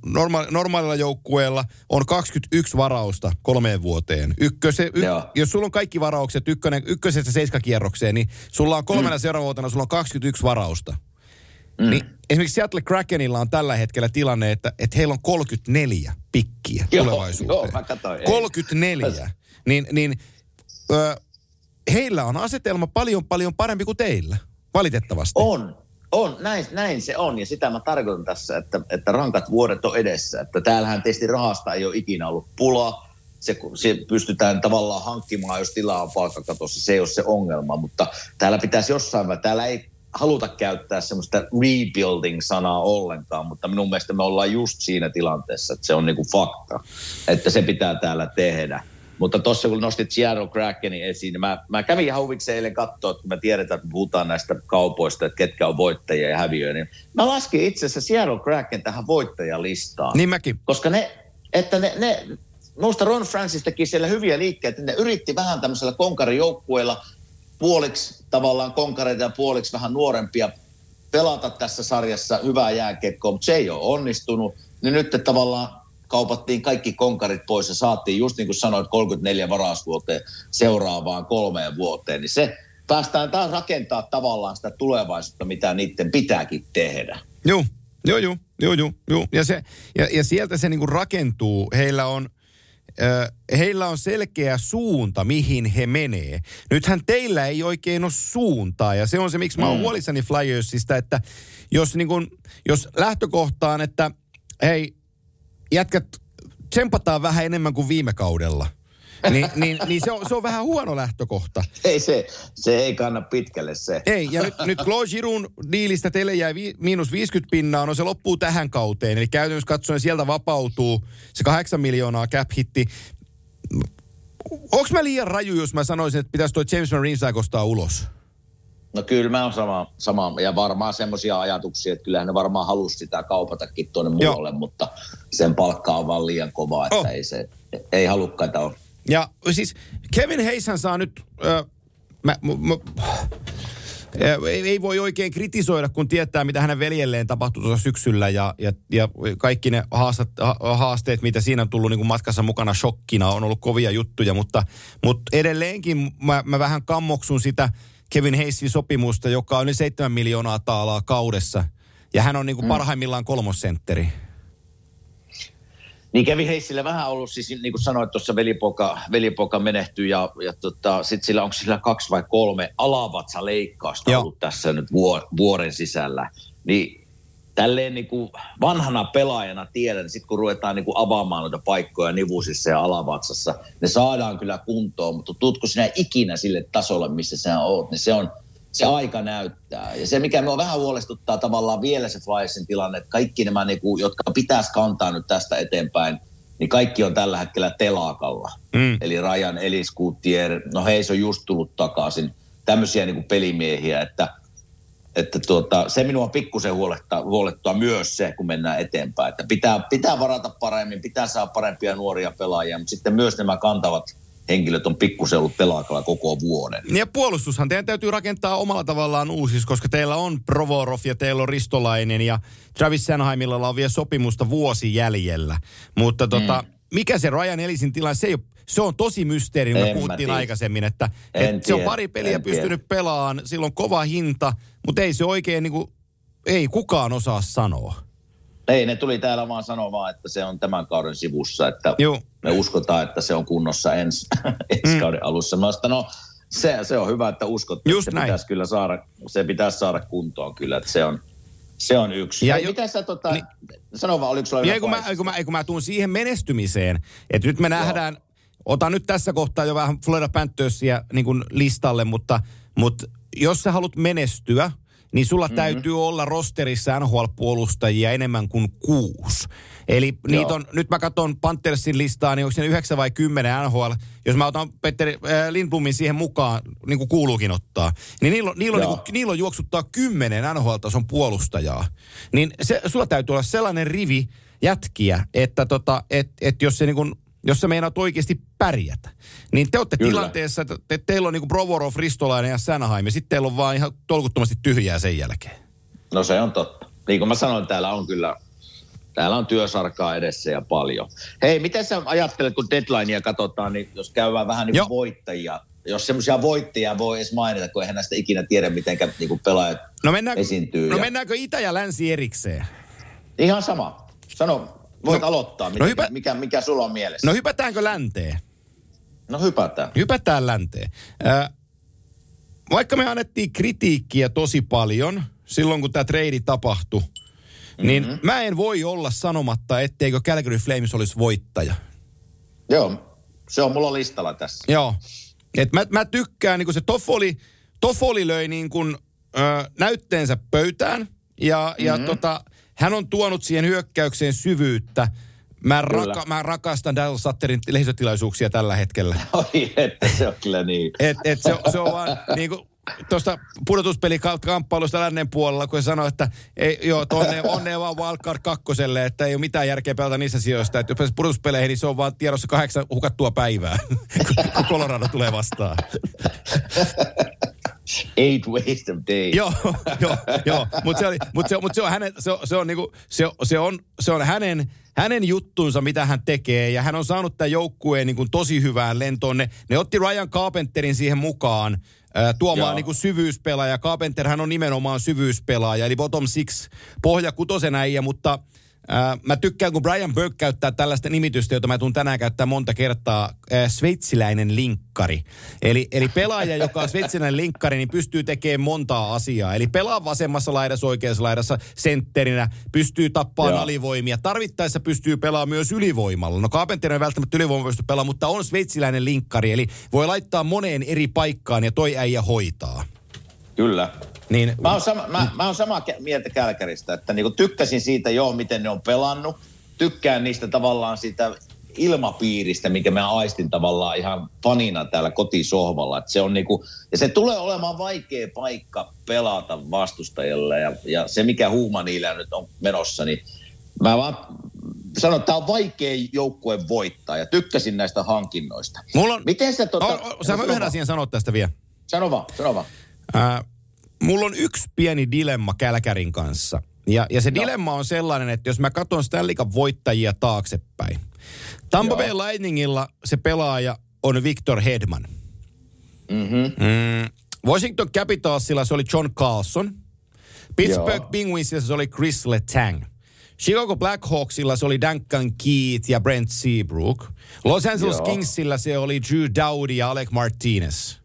normaalilla joukkueella on 21 varausta 3 vuoteen. Jos sulla on kaikki varaukset ykkösestä 7 kierrokseen, niin sulla on 3 seuraavana sulla on 21 varausta. Niin esimerkiksi Seattle Krakenilla on tällä hetkellä tilanne, että heillä on 34 pikkiä tulevaisuuteen. Joo, mä katsoin. 34. Heillä on asetelma paljon parempi kuin teillä, valitettavasti. On, näin se on, ja sitä mä tarkoitan tässä, että rankat vuodet on edessä. Että täällähän tietysti rahasta ei ole ikinä ollut pulaa. Se pystytään tavallaan hankkimaan, jos tilaa on palkkakatossa. Se ei ole se ongelma, mutta täällä pitäisi täällä ei haluta käyttää semmoista rebuilding-sanaa ollenkaan, mutta minun mielestä me ollaan just siinä tilanteessa, että se on niinku fakta, että se pitää täällä tehdä. Mutta tuossa kun nostit Seattle Krakenin esiin, niin mä kävin ihan huvikseen eilen katsoa, että me tiedetään, että puhutaan näistä kaupoista, että ketkä on voittajia ja häviöjä. Niin mä laskin itse asiassa Seattle Kraken tähän voittajalistaan. Niin mäkin. Koska minusta Ron Francis teki siellä hyviä liikkeitä, että ne yritti vähän tämmöisellä konkarijoukkueella puoliksi tavallaan konkareita ja puoliksi vähän nuorempia pelata tässä sarjassa hyvää jääkiekkoa, mutta se ei ole onnistunut. Niin nyt tavallaan kaupattiin kaikki konkarit pois ja saatiin just niin kuin sanoit 34 varausvuoteen seuraavaan 3 vuoteen. Niin se päästään taas rakentaa tavallaan sitä tulevaisuutta, mitä niiden pitääkin tehdä. Joo. Ja sieltä se niin kuin rakentuu. Heillä on selkeä suunta, mihin he menee. Nythän teillä ei oikein ole suuntaa, ja se on se, miksi mä oon huolissani Flyersista, että jos lähtökohtaan, että hei, jätkät tsempataan vähän enemmän kuin viime kaudella. Niin se on vähän huono lähtökohta. Ei se ei kanna pitkälle se. Ei, ja nyt Claude Giroun diilistä teille jäi miinus 50 pinnaa, no se loppuu tähän kauteen. Eli käytännössä katsoen sieltä vapautuu se 8 miljoonaa cap-hitti. Onko mä liian raju, jos mä sanoisin, että pitäisi toi James Marine saikostaa ulos? No kyllä mä oon sama. Ja varmaan semmoisia ajatuksia, että kyllähän ne varmaan halusi sitä kaupatakin tuonne muualle, mutta sen palkka on vaan liian kova, että ei halukkaita ole. Ja siis Kevin Hayeshän saa nyt, ei voi oikein kritisoida, kun tietää, mitä hänen veljelleen tapahtui tuossa syksyllä ja kaikki ne haasteet, mitä siinä on tullut niin kuin matkassa mukana shokkina, on ollut kovia juttuja, mutta edelleenkin mä vähän kammoksun sitä Kevin Hayesin sopimusta, joka on 7 miljoonaa taalaa kaudessa, ja hän on niin kuin parhaimmillaan kolmosentteri. Niin Kevin Hayesillä vähän ollut, siis niin kuin sanoit tuossa velipoika menehtyi ja sitten sillä onko sillä 2 vai 3 alavatsaleikkausta ollut tässä nyt vuoren sisällä. Niin tälleen niin kuin vanhana pelaajana tiedän, niin sitten kun ruvetaan niin kuin avaamaan noita paikkoja nivusissa ja alavatsassa, ne saadaan kyllä kuntoon, mutta tutko sinä ikinä sille tasolle, missä sinä oot, niin se aika näyttää. Ja se, mikä minua vähän huolestuttaa tavallaan vielä se Flyersin tilanne, että kaikki nämä, niinku, jotka pitäisi kantaa nyt tästä eteenpäin, niin kaikki on tällä hetkellä telakalla. Eli Ryan, Ellis, Gutierrez, no Hayes on just tullut takaisin. Tämmöisiä niinku pelimiehiä, että se minua pikkusen huolettaa myös se, kun mennään eteenpäin. Että pitää varata paremmin, pitää saada parempia nuoria pelaajia, mutta sitten myös nämä kantavat henkilöt on pikkusen ollut pelakalla koko vuoden. Ja puolustushan teidän täytyy rakentaa omalla tavallaan uusiksi, koska teillä on Provorov ja teillä on Ristolainen ja Travis Sanheimilla on vielä sopimusta vuosi jäljellä. Mutta mikä se Ryan Ellisin tilanne, se on tosi mysteeri, kun puhuttiin aikaisemmin, että se on pari peliä pystynyt pelaamaan, sillä on kova hinta, mutta ei se oikein niin kuin, ei kukaan osaa sanoa. Ei, ne tuli täällä vaan sanomaan, että se on tämän kauden sivussa, että me uskotaan, että se on kunnossa ensi kauden alussa. Mä sanoin, no se on hyvä, että uskot, että se pitäisi saada kuntoon kyllä, että se on yksi. Ja mitä sä sano vaan, oliko sulla vielä kun mä tuun siihen menestymiseen, että nyt me nähdään, otan nyt tässä kohtaa jo vähän Florida Panthersia niin kuin listalle, mutta jos sä haluat menestyä, niin sulla täytyy olla rosterissa NHL-puolustajia enemmän kuin 6. Eli niitä on, nyt mä katson Panthersin listaa, niin onko siinä 9 vai 10 NHL, jos mä otan Petteri Lindblomin siihen mukaan, niin kuin kuuluukin ottaa, niin niillä on juoksuttaa 10 NHL-tason puolustajaa. Niin sulla täytyy olla sellainen rivi jätkiä, että jos se niin kuin, jos sä meinaat oikeasti pärjätä, niin te olette tilanteessa, että teillä on niinku Provorov, Ristolainen ja Sanheim, ja sitten teillä on vaan ihan tolkuttomasti tyhjää sen jälkeen. No se on totta. Niin kuin mä sanoin, täällä on työsarkaa edessä ja paljon. Hei, miten sä ajattelet, kun deadlinea katsotaan, niin jos käydään vähän niin kuin voittajia, jos semmoisia voittajia voi edes mainita, kun eihän näistä ikinä tiedä, miten niin pelaajat esiintyy. No mennäänkö itä ja länsi erikseen? Ihan sama. Sano. Voit aloittaa. Mikä sulla on mielessä? No hypätäänkö länteen? No hypätään. Hypätään länteen. Vaikka me annettiin kritiikkiä tosi paljon silloin, kun tämä treidi tapahtui, niin mä en voi olla sanomatta, etteikö Calgary Flames olisi voittaja. Joo, se on mulla listalla tässä. Joo. Et mä tykkään, niin kun se Toffoli löi niin kun, näytteensä pöytään ja hän on tuonut siihen hyökkäykseen syvyyttä. Mä rakastan Dale Sutterin lehdistötilaisuuksia tällä hetkellä. Oi, että se on kyllä niin. Et se on vaan niin kuin tuosta pudotuspelikamppailusta lännen puolella, kun sanoi, että onnea vaan Wildcard 2, että ei ole mitään järkeä pelata niissä sijoista. Että jos pääsee pudotuspeleihin, niin se on vaan tiedossa 8 hukattua päivää, kun Colorado tulee vastaan. 8 wasted days. Joo. Mutta se on hänen juttunsa, mitä hän tekee. Ja hän on saanut tämän joukkueen niin kuin tosi hyvään lentoon. Ne otti Ryan Carpenterin siihen mukaan tuomaan niin kuin syvyyspelaaja. Carpenterhän on nimenomaan syvyyspelaaja, eli bottom 6 pohjakutosena äijä, mutta Mä tykkään, kun Brian Burke käyttää tällaista nimitystä, jota mä tuun tänään käyttää monta kertaa, sveitsiläinen linkkari. Eli pelaaja, joka on sveitsiläinen linkkari, niin pystyy tekemään montaa asiaa. Eli pelaa vasemmassa laidassa, oikeassa laidassa, sentterinä, pystyy tappaan alivoimia. Tarvittaessa pystyy pelaamaan myös ylivoimalla. No Carpenter ei välttämättä ylivoima pysty pelaamaan, mutta on sveitsiläinen linkkari. Eli voi laittaa moneen eri paikkaan ja toi äijä hoitaa. Kyllä. Niin. Mä oon samaa mieltä Kälkäristä, että niinku tykkäsin siitä miten ne on pelannut. Tykkään niistä tavallaan siitä ilmapiiristä, minkä mä aistin tavallaan ihan fanina täällä kotisohvalla. Et se on niinku, ja se tulee olemaan vaikea paikka pelata vastustajalle ja se mikä huuma niillä nyt on menossa, niin mä vaan sanon, että tää on vaikea joukkue voittaa ja tykkäsin näistä hankinnoista. Mulla on... Miten se sä yhden asian sanot tästä vielä. Sano vaan. Mulla on yksi pieni dilemma Kälkärin kanssa. Ja se dilemma on sellainen, että jos mä katson Stanley Cupin voittajia taaksepäin. Tampa Bay Lightningilla se pelaaja on Victor Hedman. Mm-hmm. Washington Capitalsilla se oli John Carlson. Pittsburgh Penguinsilla se oli Chris Letang. Chicago Blackhawksilla se oli Duncan Keith ja Brent Seabrook. Los Angeles Kingsilla se oli Drew Doughty ja Alec Martinez.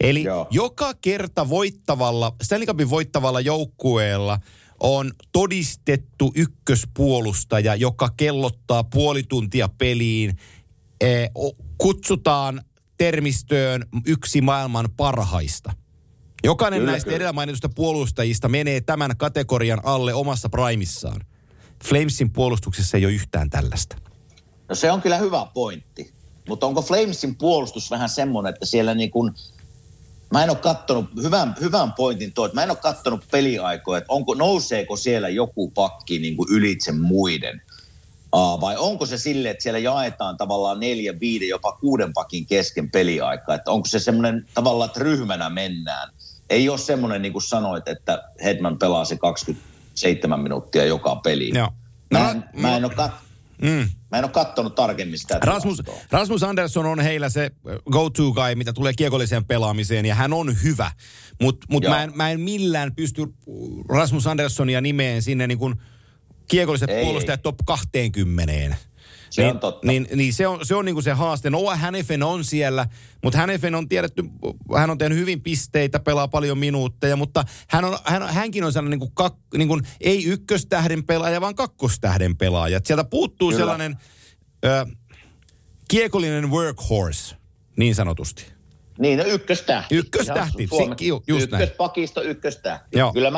Eli joka kerta Stanley Cupin voittavalla joukkueella on todistettu ykköspuolustaja, joka kellottaa puoli tuntia peliin. Kutsutaan termistöön yksi maailman parhaista. Jokainen näistä edellä mainitusta puolustajista menee tämän kategorian alle omassa primissaan. Flamesin puolustuksessa ei ole yhtään tällaista. No se on kyllä hyvä pointti. Mutta onko Flamesin puolustus vähän semmoinen, että siellä niin kuin... Mä en ole kattonut, hyvän pointin toi, että mä en ole kattonut peliaikoja, että nouseeko siellä joku pakki niin kuin ylitse muiden. Vai onko se silleen, että siellä jaetaan tavallaan 4, 5, jopa 6 pakin kesken peliaikaa. Että onko se semmoinen tavallaan, että ryhmänä mennään. Ei ole semmoinen, niin kuin sanoit, että Hedman pelaa se 27 minuuttia joka peliin. Joo. Mä en ole kattonut. Mä en ole kattonut tarkemmin sitä. Rasmus Andersson on heillä se go-to guy, mitä tulee kiekolliseen pelaamiseen, ja hän on hyvä. Mut mä en millään pysty Rasmus Anderssonia nimeen sinne niin kuin kiekolliset puolustajat top 20. Se on totta. Niin se on niin kuin se haaste. Noah Hannifin on siellä, mutta Hannifin on tiedetty, hän on tehnyt hyvin pisteitä, pelaa paljon minuutteja, mutta hänkin on sellainen niin kuin ei ykköstähden pelaaja, vaan kakkostähden pelaaja. Sieltä puuttuu sellainen kiekollinen workhorse, niin sanotusti. Niin, no ykköstähti. Ykköstähti, just näin. Ykköspakisto, ykköstähti. Joo. Kyllä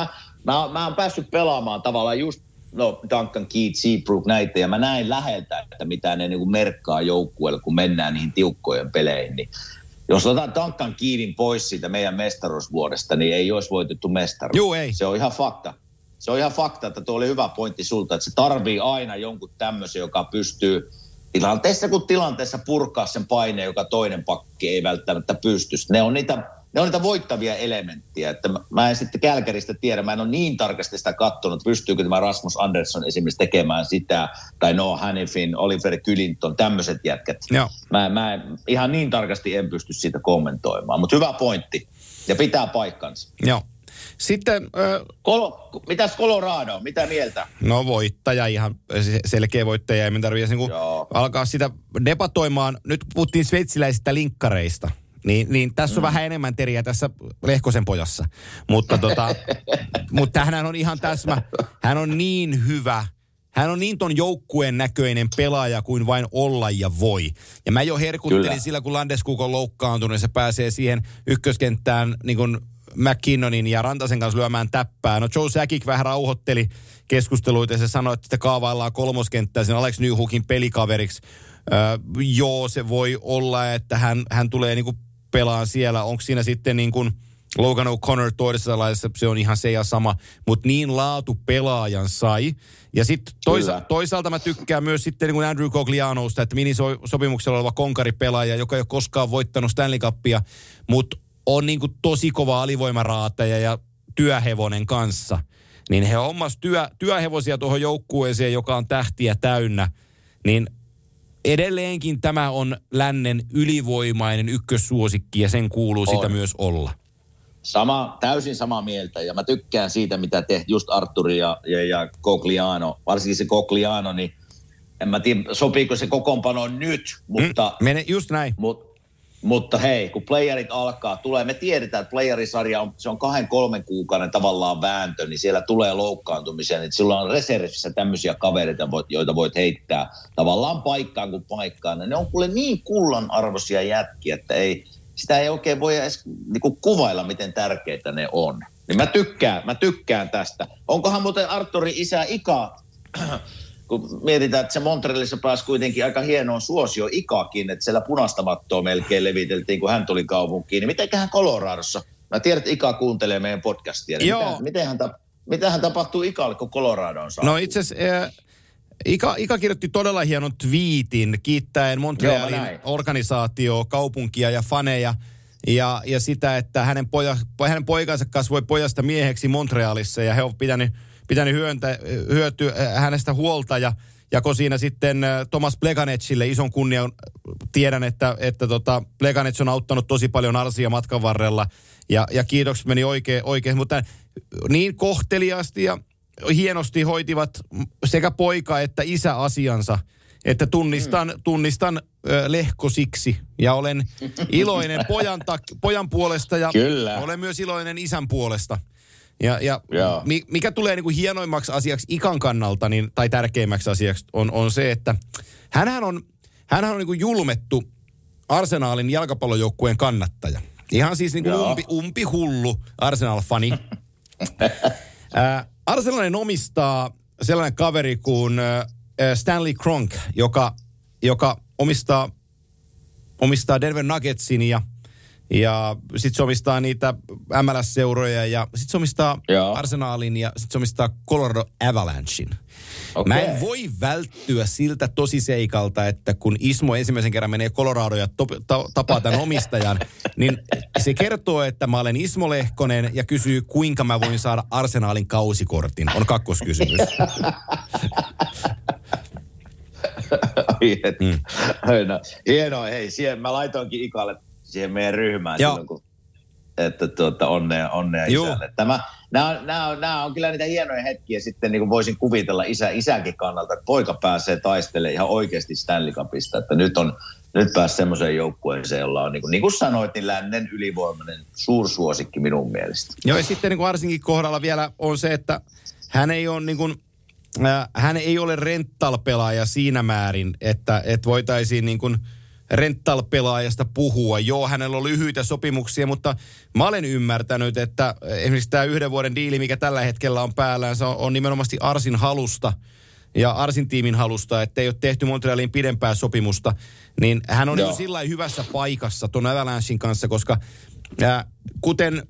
mä oon päässyt pelaamaan tavallaan just Duncan Keith, Seabrook, näitä, ja mä näin läheltä, että mitä ne niinku merkkaa joukkueelle, kun mennään niihin tiukkojen peleihin. Niin jos otetaan Duncan Keithin pois siitä meidän mestaruusvuodesta, niin ei olisi voitettu mestaruus. Juu, ei. Se on ihan fakta. Se on ihan fakta, että tuo oli hyvä pointti sulta, että se tarvii aina jonkun tämmöisen, joka pystyy tilanteessa kuin tilanteessa purkaa sen paineen, joka toinen pakki ei välttämättä pysty. Ne on niitä voittavia elementtejä, että mä en sitten Kälkäristä tiedä, mä en ole niin tarkasti sitä katsonut, pystyykö tämä Rasmus Andersson esimerkiksi tekemään sitä, tai Noah Hannifin, Oliver Kylinton, tämmöiset jätkät. Mä ihan niin tarkasti en pysty siitä kommentoimaan, mutta hyvä pointti, ja pitää paikkansa. Joo. Sitten... mitäs Colorado, mitä mieltä? No voittaja, ihan selkeä voittaja, ei me tarvitse niin alkaa sitä debatoimaan. Nyt puhuttiin sveitsiläisistä linkkareista. Niin tässä on vähän enemmän teriä tässä Lehkosen pojassa. Mutta mutta hän on ihan täsmä. Hän on niin hyvä. Hän on niin ton joukkueen näköinen pelaaja kuin vain olla ja voi. Ja mä jo herkuttelin sillä, kun Landeskog on loukkaantunut ja se pääsee siihen ykköskenttään niin kuin McKinnonin ja Rantasen kanssa lyömään täppää. No Joe Sakic vähän rauhoitteli keskusteluita ja se sanoi, että kaavaillaan kolmoskenttää sen Alex Newhookin pelikaveriksi. Se voi olla, että hän tulee niinku pelaan siellä. Onko siinä sitten niin kuin Logan O'Connor toisessa laissa, se on ihan se ja sama. Mutta niin laatu pelaajan sai. Ja sitten toisaalta mä tykkään myös sitten niin kuin Andrew Coglianosta, että minisopimuksella oleva konkaripelaaja, joka ei ole koskaan voittanut Stanley Cupia, mutta on niin kuin tosi kova alivoimaraateja ja työhevonen kanssa. Niin he hommas työhevosia tuohon joukkueeseen, joka on tähtiä täynnä, niin... Edelleenkin tämä on lännen ylivoimainen ykkössuosikki ja sen kuuluu sitä myös olla. Täysin samaa mieltä, ja mä tykkään siitä, mitä te, just Arturi ja Cogliano, varsinkin se Cogliano, niin en mä tiedä, sopiiko se kokoonpano nyt, mutta... Mene just näin. Mutta hei, kun playerit alkaa, tulee, me tiedetään, että playerisarja on, se on 2-3 kuukauden tavallaan vääntö, niin siellä tulee loukkaantumisia, niin silloin on reservissä tämmöisiä kavereita, joita voit heittää tavallaan paikkaan kuin paikkaan. Ja ne on kuule niin kullanarvoisia jätkiä, että ei... Sitä ei oikein voi edes niinku kuvailla, miten tärkeitä ne on. Niin mä tykkään tästä. Onkohan muuten Arturin isä Ika, kun mietitään, että se Montrealissa pääsi kuitenkin aika hienoon suosio Ikakin, että siellä punastamattoa melkein leviteltiin, kun hän tuli kaupunkiin. Niin mitenköhän Coloradossa? Mä tiedän, että Ika kuuntelee meidän podcastia. Niin mitähän tapahtuu Ikalle, kun Coloradoon saa? No itse asiassa... Ika kirjoitti todella hienon twiitin kiittäen Montrealin organisaatio, kaupunkia ja faneja ja sitä, että hänen poikansa kasvoi pojasta mieheksi Montrealissa ja he ovat pitänyt hänestä huolta ja jako siinä sitten Tomas Pleganecille ison kunnian. Tiedän, että Pleganec on auttanut tosi paljon Arsia matkan varrella ja kiitokset meni oikein, mutta niin kohteliaasti ja hienosti hoitivat sekä poika että isä asiansa, että tunnistan lehkosiksi ja olen iloinen pojan puolesta ja kyllä. Olen myös iloinen isän puolesta. Ja mikä tulee niin kuin hienoimmaksi asiaksi Ikan kannalta niin, tai tärkeimmäksi asiaksi on se, että hänhän on niin kuin julmettu Arsenalin jalkapallojoukkueen kannattaja. Ihan siis niin kuin umpihullu Arsenal-fani. Arsenalin omistaa sellainen kaveri kuin Stanley Kroenke, joka omistaa Denver Nuggetsin ja sitten se omistaa niitä MLS-seuroja ja sitten se omistaa Arsenalin ja sitten se omistaa Colorado Avalanchein. Okay. Mä en voi välttyä siltä tosiseikalta, että kun Ismo ensimmäisen kerran menee Colorado ja tapaa tämän omistajan, niin se kertoo, että mä olen Ismo Lehkonen ja kysyy, kuinka mä voin saada Arsenalin kausikortin. On kakkoskysymys. Hienoa. Hei, siihen mä laitoinkin Ikalle siihen meidän ryhmään silloin, kun, että onnea isälle. Nämä on kyllä niitä hienoja hetkiä sitten, niin kuin voisin kuvitella isänkin kannalta, että poika pääsee taistelemaan ihan oikeasti Stanley Cupista, että nyt pääsee semmoiseen joukkueeseen, jolla on, niin kuin sanoit, niin lännen ylivoimainen suursuosikki minun mielestä. Joo, ja sitten niin kuin Arsinkin kohdalla vielä on se, että hän ei ole rental-pelaaja siinä määrin, että voitaisiin niin kuin rental-pelaajasta puhua. Joo, hänellä on lyhyitä sopimuksia, mutta mä olen ymmärtänyt, että esimerkiksi tämä 1 vuoden diili, mikä tällä hetkellä on päällään, se on nimenomaan Arsin halusta ja Arsin tiimin halusta, että ei ole tehty Montrealin pidempää sopimusta, niin hän on jo sillä hyvässä paikassa tuon Avalanchein kanssa, koska kuten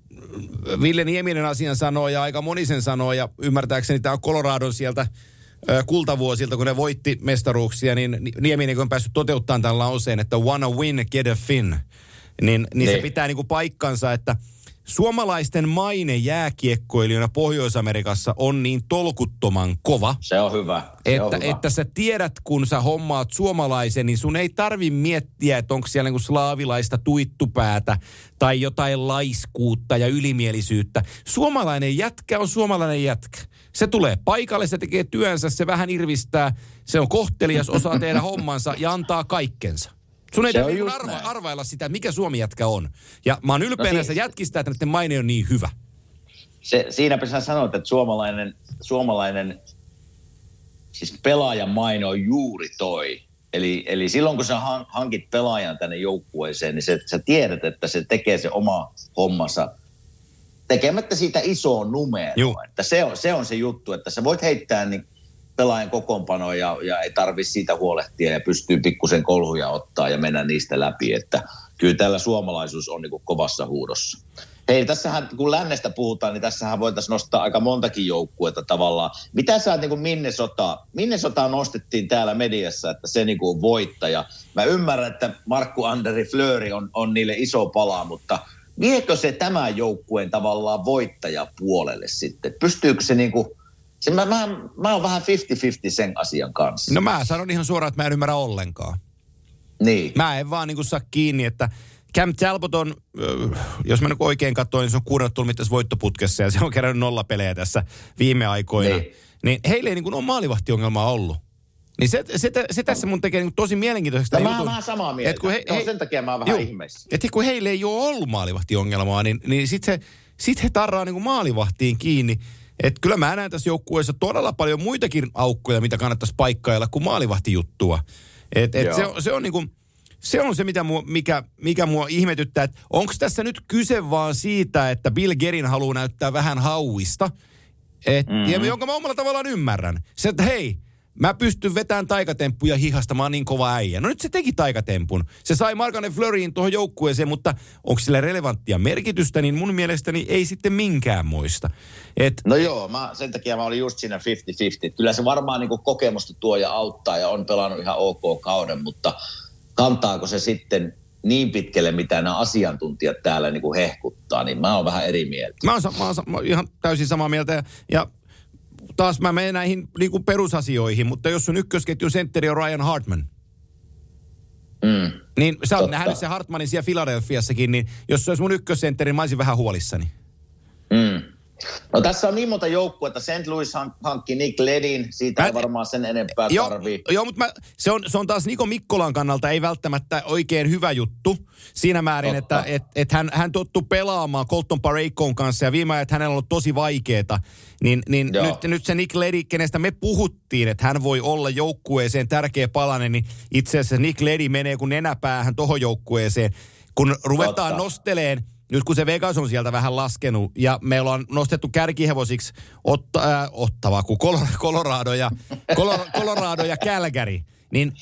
Ville Nieminen asian sanoo ja aika moni sen sanoo ja ymmärtääkseni tämä on Coloradon sieltä kultavuosilta, kun ne voitti mestaruuksia, niin Nieminen kun on päässyt toteuttamaan tämän lauseen, että wanna win, get a fin, niin se pitää niinku paikkansa, että suomalaisten maine jääkiekkoilijoina Pohjois-Amerikassa on niin tolkuttoman kova. Se on hyvä. Että sä tiedät, kun sä hommaat suomalaisen, niin sun ei tarvi miettiä, että onko siellä niinku slaavilaista tuittupäätä tai jotain laiskuutta ja ylimielisyyttä. Suomalainen jätkä on suomalainen jätkä. Se tulee paikalle, se tekee työnsä, se vähän irvistää, se on kohtelias, osaa tehdä hommansa ja antaa kaikkensa. Sun ei tarvitse arvailla sitä, mikä Suomi jätkä on. Ja mä oon ylpeänä sitä jätkistä, että maine on niin hyvä. Siinäpä sä sanoit, että suomalainen siis pelaajan maine on juuri toi. Eli silloin, kun sä hankit pelaajan tänne joukkueeseen, niin sä tiedät, että se tekee se oma hommansa tekemättä siitä isoa numeroa. Että se on se juttu, että sä voit heittää niin pelaajan kokoonpanoa ja ei tarvitse siitä huolehtia ja pystyy pikkusen kolhuja ottaa ja mennä niistä läpi. Että kyllä täällä suomalaisuus on niin kuin kovassa huudossa. Hei, tässähän kun lännestä puhutaan, niin tässähän voitaisiin nostaa aika montakin joukkuetta tavallaan. Mitä sä oot niin kuin Minnesota nostettiin täällä mediassa, että se niin kuin on voittaja. Mä ymmärrän, että Marc-André Fleury on niille iso pala, mutta viekö se tämän joukkueen tavallaan voittajapuolelle sitten? Pystyykö se niin kuin... Mä oon vähän 50-50 sen asian kanssa. No mä sanon ihan suoraan, että mä en ymmärrä ollenkaan. Niin. Mä en vaan niin kuin saa kiinni, että Cam Talbot on, jos mä nyt oikein katsoin, niin se on 6 tullut tässä voittoputkessa ja se on kerännyt 0 pelejä tässä viime aikoina. Niin heille ei niin kuin ole maalivahtiongelmaa ollut. Niin se tässä mun tekee niin tosi mielenkiintoiseksi. Tämä on vähän samaa mieltä. Sen takia mä oon vähän ihmeessä. Että kun heille ei ole ollut maalivahtiongelmaa, niin sit he tarraa niin kuin maalivahtiin kiinni. Että kyllä mä näen tässä joukkueessa todella paljon muitakin aukkoja, mitä kannattaisi paikkailla kuin maalivahtijuttua. Että se on se, mikä mua ihmetyttää, että onko tässä nyt kyse vaan siitä, että Bill Guerin haluaa näyttää vähän hauista, ja jonka mä omalla tavallaan ymmärrän. Se, että hei, mä pystyn vetämään taikatemppuja hihasta, mä oon niin kova äijä. No nyt se teki taikatempun. Se sai Marc-André Fleurin tuohon joukkueeseen, mutta onko sillä relevanttia merkitystä, niin mun mielestäni ei sitten minkään muista. No joo, sen takia mä olin just siinä 50-50. Kyllä se varmaan niin kuin kokemusta tuo ja auttaa ja on pelannut ihan ok kauden, mutta kantaako se sitten niin pitkälle, mitä nämä asiantuntijat täällä niin kuin hehkuttaa, niin mä oon vähän eri mieltä. Mä oon ihan täysin samaa mieltä ja taas mä menen näihin niin kuin perusasioihin, mutta jos sun ykkösketjun sentteri on Ryan Hartman, niin sä oot nähnyt se Hartmanin siellä Philadelphiassakin, niin jos se olisi mun ykkössentteri, mä olisin vähän huolissani. No tässä on niin monta joukkuetta. St. Louis hankki Nick Ledin, siitä ei varmaan sen enempää tarvii. Joo, mutta se on taas Niko Mikkolan kannalta ei välttämättä oikein hyvä juttu siinä määrin, että hän tottu pelaamaan Colton Paraycon kanssa ja viime ajan, että hänellä on ollut tosi vaikeeta. Niin nyt se Nick Ledin, kenestä me puhuttiin, että hän voi olla joukkueeseen tärkeä palanen, niin itse asiassa Nick Ledin menee kuin nenäpäähän tohon joukkueeseen. Kun ruvetaan nosteleen, nyt kun se Vegas on sieltä vähän laskenut ja me ollaan nostettu kärkihevosiksi Colorado ja Calgary, niin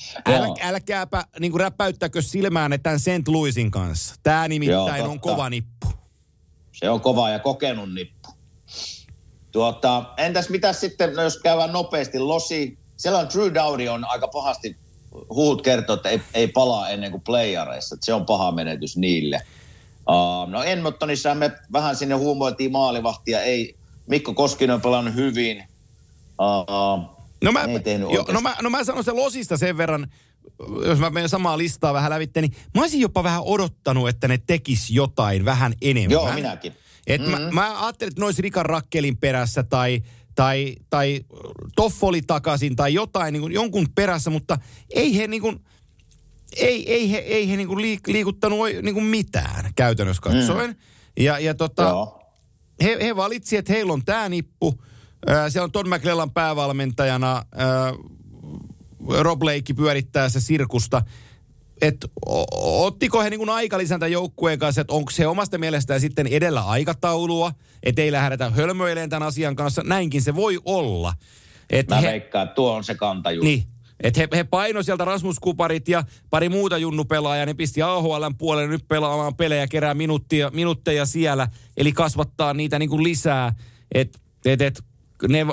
älkääpä niin kuin räpäyttäkö silmään tämän St. Louisin kanssa. Tämä nimittäin on kova nippu. Se on kova ja kokenut nippu. Entäs mitä sitten, jos käydään nopeasti Losi? Siellä on Drew Doughty on aika pahasti, huut kertoo, että ei palaa ennen kuin playareissa. Se on paha menetys niille. No Edmontonissa me vähän sinne huumoitiin maalivahtia. Ei, Mikko Koskinen on pelannut hyvin. Mä sanon sen Losista sen verran, jos mä menen samaa listaa vähän lävitteen, niin mä olisin jopa vähän odottanut, että ne tekis jotain vähän enemmän. Joo, minäkin. Mä ajattelin, että ne olisi Rikan Rakkelin perässä tai Toffoli takaisin tai jotain niin kuin jonkun perässä, mutta ei he niin kuin Ei he niinku liikuttanut niinku mitään käytännössä katsoen. He valitsi, että heillä on tää nippu. Siellä on Todd McLellan päävalmentajana. Rob Blake pyörittää se sirkusta. Ottiko he niinku aikalisän tämän joukkueen kanssa, että onko se omasta mielestään sitten edellä aikataulua, että ei lähdetä hölmöilemään tämän asian kanssa. Näinkin se voi olla. Mä veikkaan, tuo on se kantajuus. Niin. Että he paino sieltä Rasmus Kuparit ja pari muuta junnupelaajaa, ne pisti AHL:n puolelle nyt pelaamaan pelejä, kerää minuutteja siellä, eli kasvattaa niitä niin kuin lisää.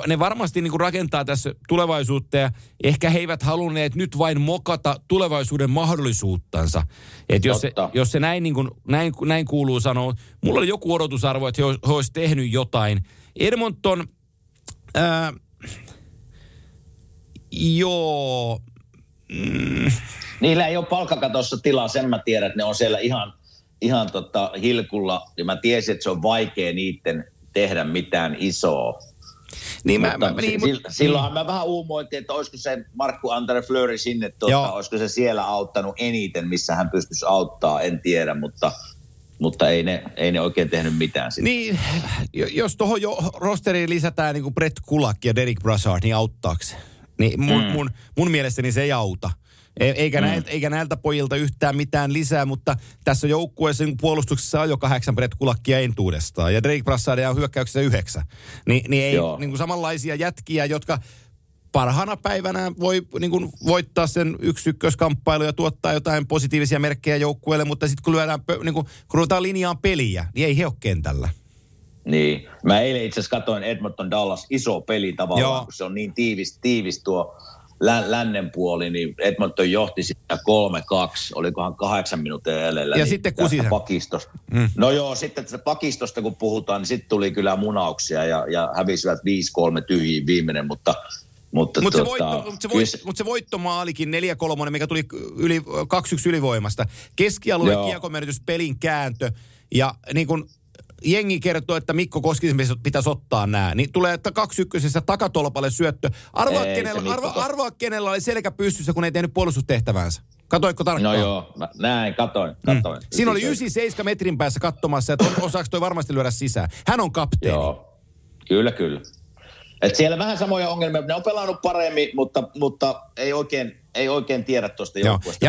Ne varmasti niin kuin rakentaa tässä tulevaisuutta ja ehkä he eivät halunneet nyt vain mokata tulevaisuuden mahdollisuuttansa. Että jos se näin, niin kuin, näin kuuluu sanoa, mulla oli joku odotusarvo, että he olisi tehnyt jotain. Edmonton... Joo. Niillä ei ole palkkakatossa tilaa, sen mä tiedän, että ne on siellä ihan hilkulla. Ja mä tiesin, että se on vaikea niiden tehdä mitään isoa. Niin silloinhan mä vähän uumoitin, että olisiko se Marc-André Fleury sinne, olisiko se siellä auttanut eniten, missä hän pystyisi auttaa, en tiedä, mutta ei ne oikein tehnyt mitään sitten. Niin, jos tuohon rosteriin lisätään niin kuin Brett Kulak ja Derek Brassard, niin auttaako se? Niin mun mielestäni se ei auta. Eikä näiltä pojilta yhtään mitään lisää, mutta tässä joukkueessa puolustuksessa on jo 8 Brett Kulakkia entuudestaan. Ja Drake Brassadia on hyökkäyksessä 9. Niin ei niin kuin samanlaisia jätkiä, jotka parhaana päivänä voi niin kuin voittaa sen ykköskamppailu ja tuottaa jotain positiivisia merkkejä joukkueelle, mutta sitten kun lyödään, niin kuin, kun ruvetaan linjaan peliä, niin ei he ole kentällä. Niin. Mä eilen itse asiassa katsoin Edmonton Dallas, iso peli tavallaan, kun se on niin tiivis tuo lännen puoli, niin Edmonton johti sitä 3-2, olikohan 8 minuutin jäljellä. Ja niin sitten kusisen. Pakistosta. No joo, sitten tästä pakistosta kun puhutaan, niin sitten tuli kyllä munauksia ja hävisivät 5-3 tyhjiin viimeinen, mutta Mutta se voittomaalikin 4-3, mikä tuli 2-1 ylivoimasta. Keskialueen kiekonmenetys, pelin kääntö ja niin kuin jengi kertoo, että Mikko Koskisen pitäisi ottaa nämä. Niin tulee, että 2-1 takatolpalle syöttö. Arvaa kenellä oli selkä pystyssä, kun ei tehnyt puolustustehtävänsä. Katoitko tarkkaan? No joo, näin, katoin. Siinä oli 97 metrin päässä katsomassa, että osaako toi varmasti lyödä sisään. Hän on kapteeni. Joo, kyllä. Et siellä vähän samoja ongelmia. Ne on pelannut paremmin, mutta ei oikein tiedä tuosta joukkueesta.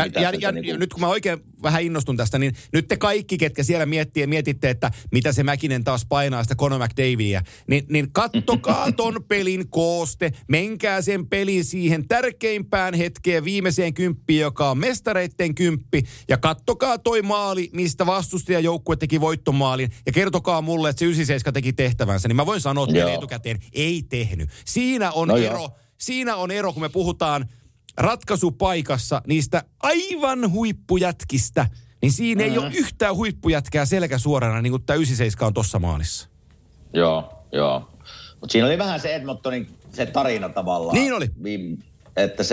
Nyt kun mä oikein vähän innostun tästä, niin nyt te kaikki, ketkä siellä mietitte, että mitä se Mäkinen taas painaa sitä Conor McDavidia, niin kattokaa ton pelin kooste, menkää sen pelin siihen tärkeimpään hetkeen, viimeiseen kymppiin, joka on mestareitten kymppi, ja kattokaa toi maali, mistä vastustajajoukkue teki voittomaalin, ja kertokaa mulle, että se 97 teki tehtävänsä, niin mä voin sanoa teille etukäteen, ei tehnyt. Siinä on ero, kun me puhutaan ratkaisupaikassa niistä aivan huippujätkistä, niin siinä ei ole yhtään huippujätkää selkä suorana, niin kuin tämä 97 on tuossa maalissa. Joo. Mutta siinä oli vähän se Edmontonin se tarina tavallaan. Niin oli. Että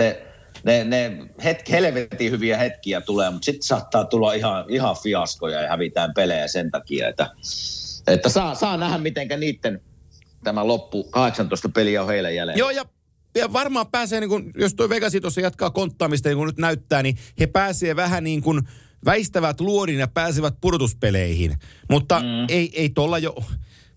helvetin hyviä hetkiä tulee, mutta sitten saattaa tulla ihan fiaskoja ja hävitään pelejä sen takia, että saa nähdä, mitenkä niiden tämä loppu 18 peliä on heille jäljellä. Joo, ja varmaan pääsee, niin kun, jos tuo Vegasi tuossa jatkaa konttaamista, niin kuin nyt näyttää, niin he pääsee vähän niin kuin väistävät luodin ja pääsevät pudotuspeleihin. Mutta ei tuolla jo,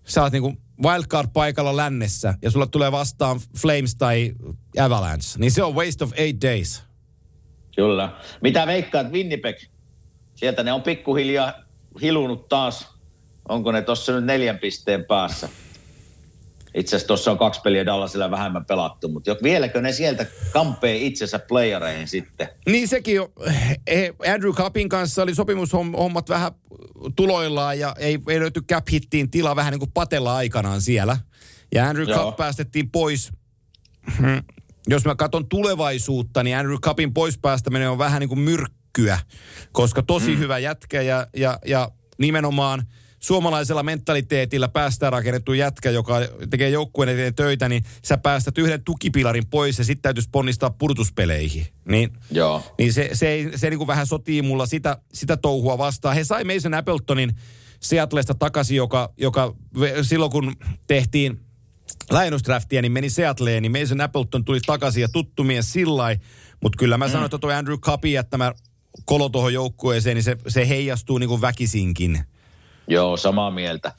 sä oot niin kuin wildcard-paikalla lännessä ja sulla tulee vastaan Flames tai Avalanche. Niin se on waste of 8 days. Kyllä. Mitä veikkaat Winnipeg? Sieltä ne on pikkuhiljaa hilunut taas. Onko ne tuossa nyt 4 pisteen päässä? Itse asiassa tuossa on 2 peliä Dallasilla vähemmän pelattu, mutta vieläkö ne sieltä kampee itsensä playereihin sitten? Niin sekin on. Andrew Cupin kanssa oli sopimushommat vähän tuloillaan ja ei löyty cap-hittiin tilaa vähän niin kuin Patella aikanaan siellä. Ja Andrew Cup päästettiin pois. Jos mä katson tulevaisuutta, niin Andrew Cupin pois päästäminen on vähän niin kuin myrkkyä, koska tosi hyvä jätkä ja nimenomaan suomalaisella mentaliteetillä päästään rakennettu jätkä, joka tekee joukkueen eteen töitä, niin sä päästät yhden tukipilarin pois ja sitten täytyisi ponnistaa pudotuspeleihin. Niin se niin kuin vähän sotii mulla sitä touhua vastaan. He sai Mason Appletonin Seattlesta takaisin, joka silloin kun tehtiin lainusdraftia, niin meni Seattleen, niin Mason Appleton tuli takaisin ja tuttu mies sillai. Mutta kyllä mä sanoin, että toi Andrew Cupin jättämä kolo tuohon joukkueeseen, niin se heijastuu niin kuin väkisinkin. Joo, samaa mieltä.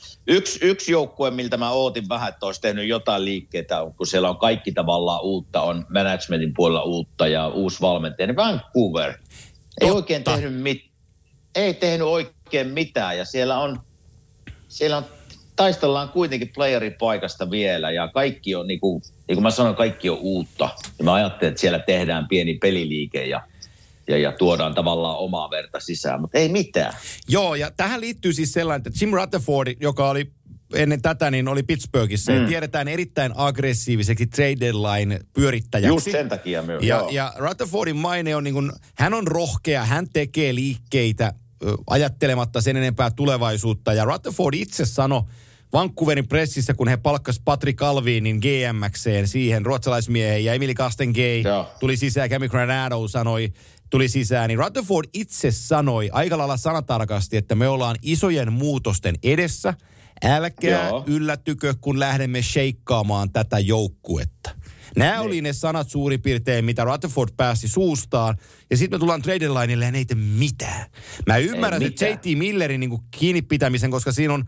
Yksi joukkue, miltä mä ootin vähän, että olisi tehnyt jotain liikkeitä, kun siellä on kaikki tavallaan uutta, on managementin puolella uutta ja uusi valmentaja, niin Vancouver. Ei tehnyt oikein mitään ja siellä on taistellaan kuitenkin playeripaikasta vielä ja kaikki on niin kuin mä sanoin, kaikki on uutta. Ja mä ajattelin, että siellä tehdään pieni peliliike ja tuodaan tavallaan omaa verta sisään, mutta ei mitään. Joo, ja tähän liittyy siis sellainen, että Jim Rutherford, joka oli ennen tätä, niin oli Pittsburghissa. Ja tiedetään erittäin aggressiiviseksi trade deadline pyörittäjäksi. Just sen takia myös. Ja Rutherfordin maine on niin kuin, hän on rohkea, hän tekee liikkeitä ajattelematta sen enempää tulevaisuutta. Ja Rutherford itse sanoi Vancouverin pressissä, kun he palkkasivat Patrick Alvinin GM-kseen siihen ruotsalaismiehen ja Emil Kastengei tuli sisään, Cami Granato sanoi, tuli sisään, niin Rutherford itse sanoi aika lailla sanatarkasti, että me ollaan isojen muutosten edessä. Älkää yllättykö, kun lähdemme sheikkaamaan tätä joukkuetta. Nämä oli ne sanat suurin piirtein, mitä Rutherford pääsi suustaan. Ja sitten me tullaan trade lineille ja ne ei tee mitään. Mä ymmärrän että J.T. Millerin niin kuin kiinni pitämisen, koska siinä on,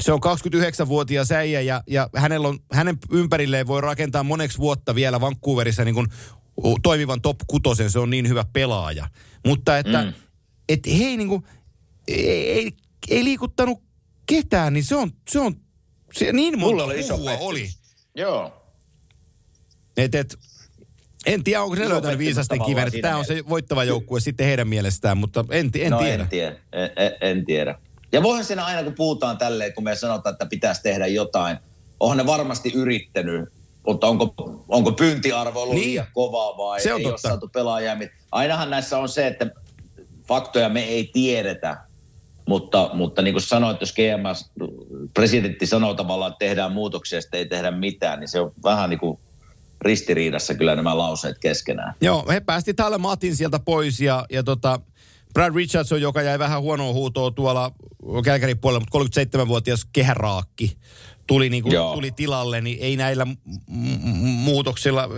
se on 29-vuotias äijä ja hänen ympärilleen voi rakentaa moneksi vuotta vielä Vancouverissa niin kuin toimivan top 6, se on niin hyvä pelaaja. Mutta että ei liikuttanut ketään, niin se on niin monta oli. Joo. En tiedä, onko ne löytänyt viisasten kiven. Tämä on se voittava joukkue sitten heidän mielestään, mutta en tiedä. En tiedä. Ja voihan siinä aina, kun puhutaan tälleen, kun me sanotaan, että pitäisi tehdä jotain, onhan ne varmasti yrittänyt. Mutta onko pyyntiarvo ollut liian kovaa vai ei ole saatu pelaajia? Ainahan näissä on se, että faktoja me ei tiedetä. Mutta niin kuin sanoit, jos GM-presidentti sanoo tavallaan, että tehdään muutoksia, sitten ei tehdä mitään, niin se on vähän niin kuin ristiriidassa kyllä nämä lauseet keskenään. Joo, he päästi täällä Matin sieltä pois ja Brad Richardson, joka jäi vähän huonoa huutoa tuolla Kälkärin puolella, mutta 37-vuotias kehäraakki tuli tilalle, niin ei näillä muutoksilla,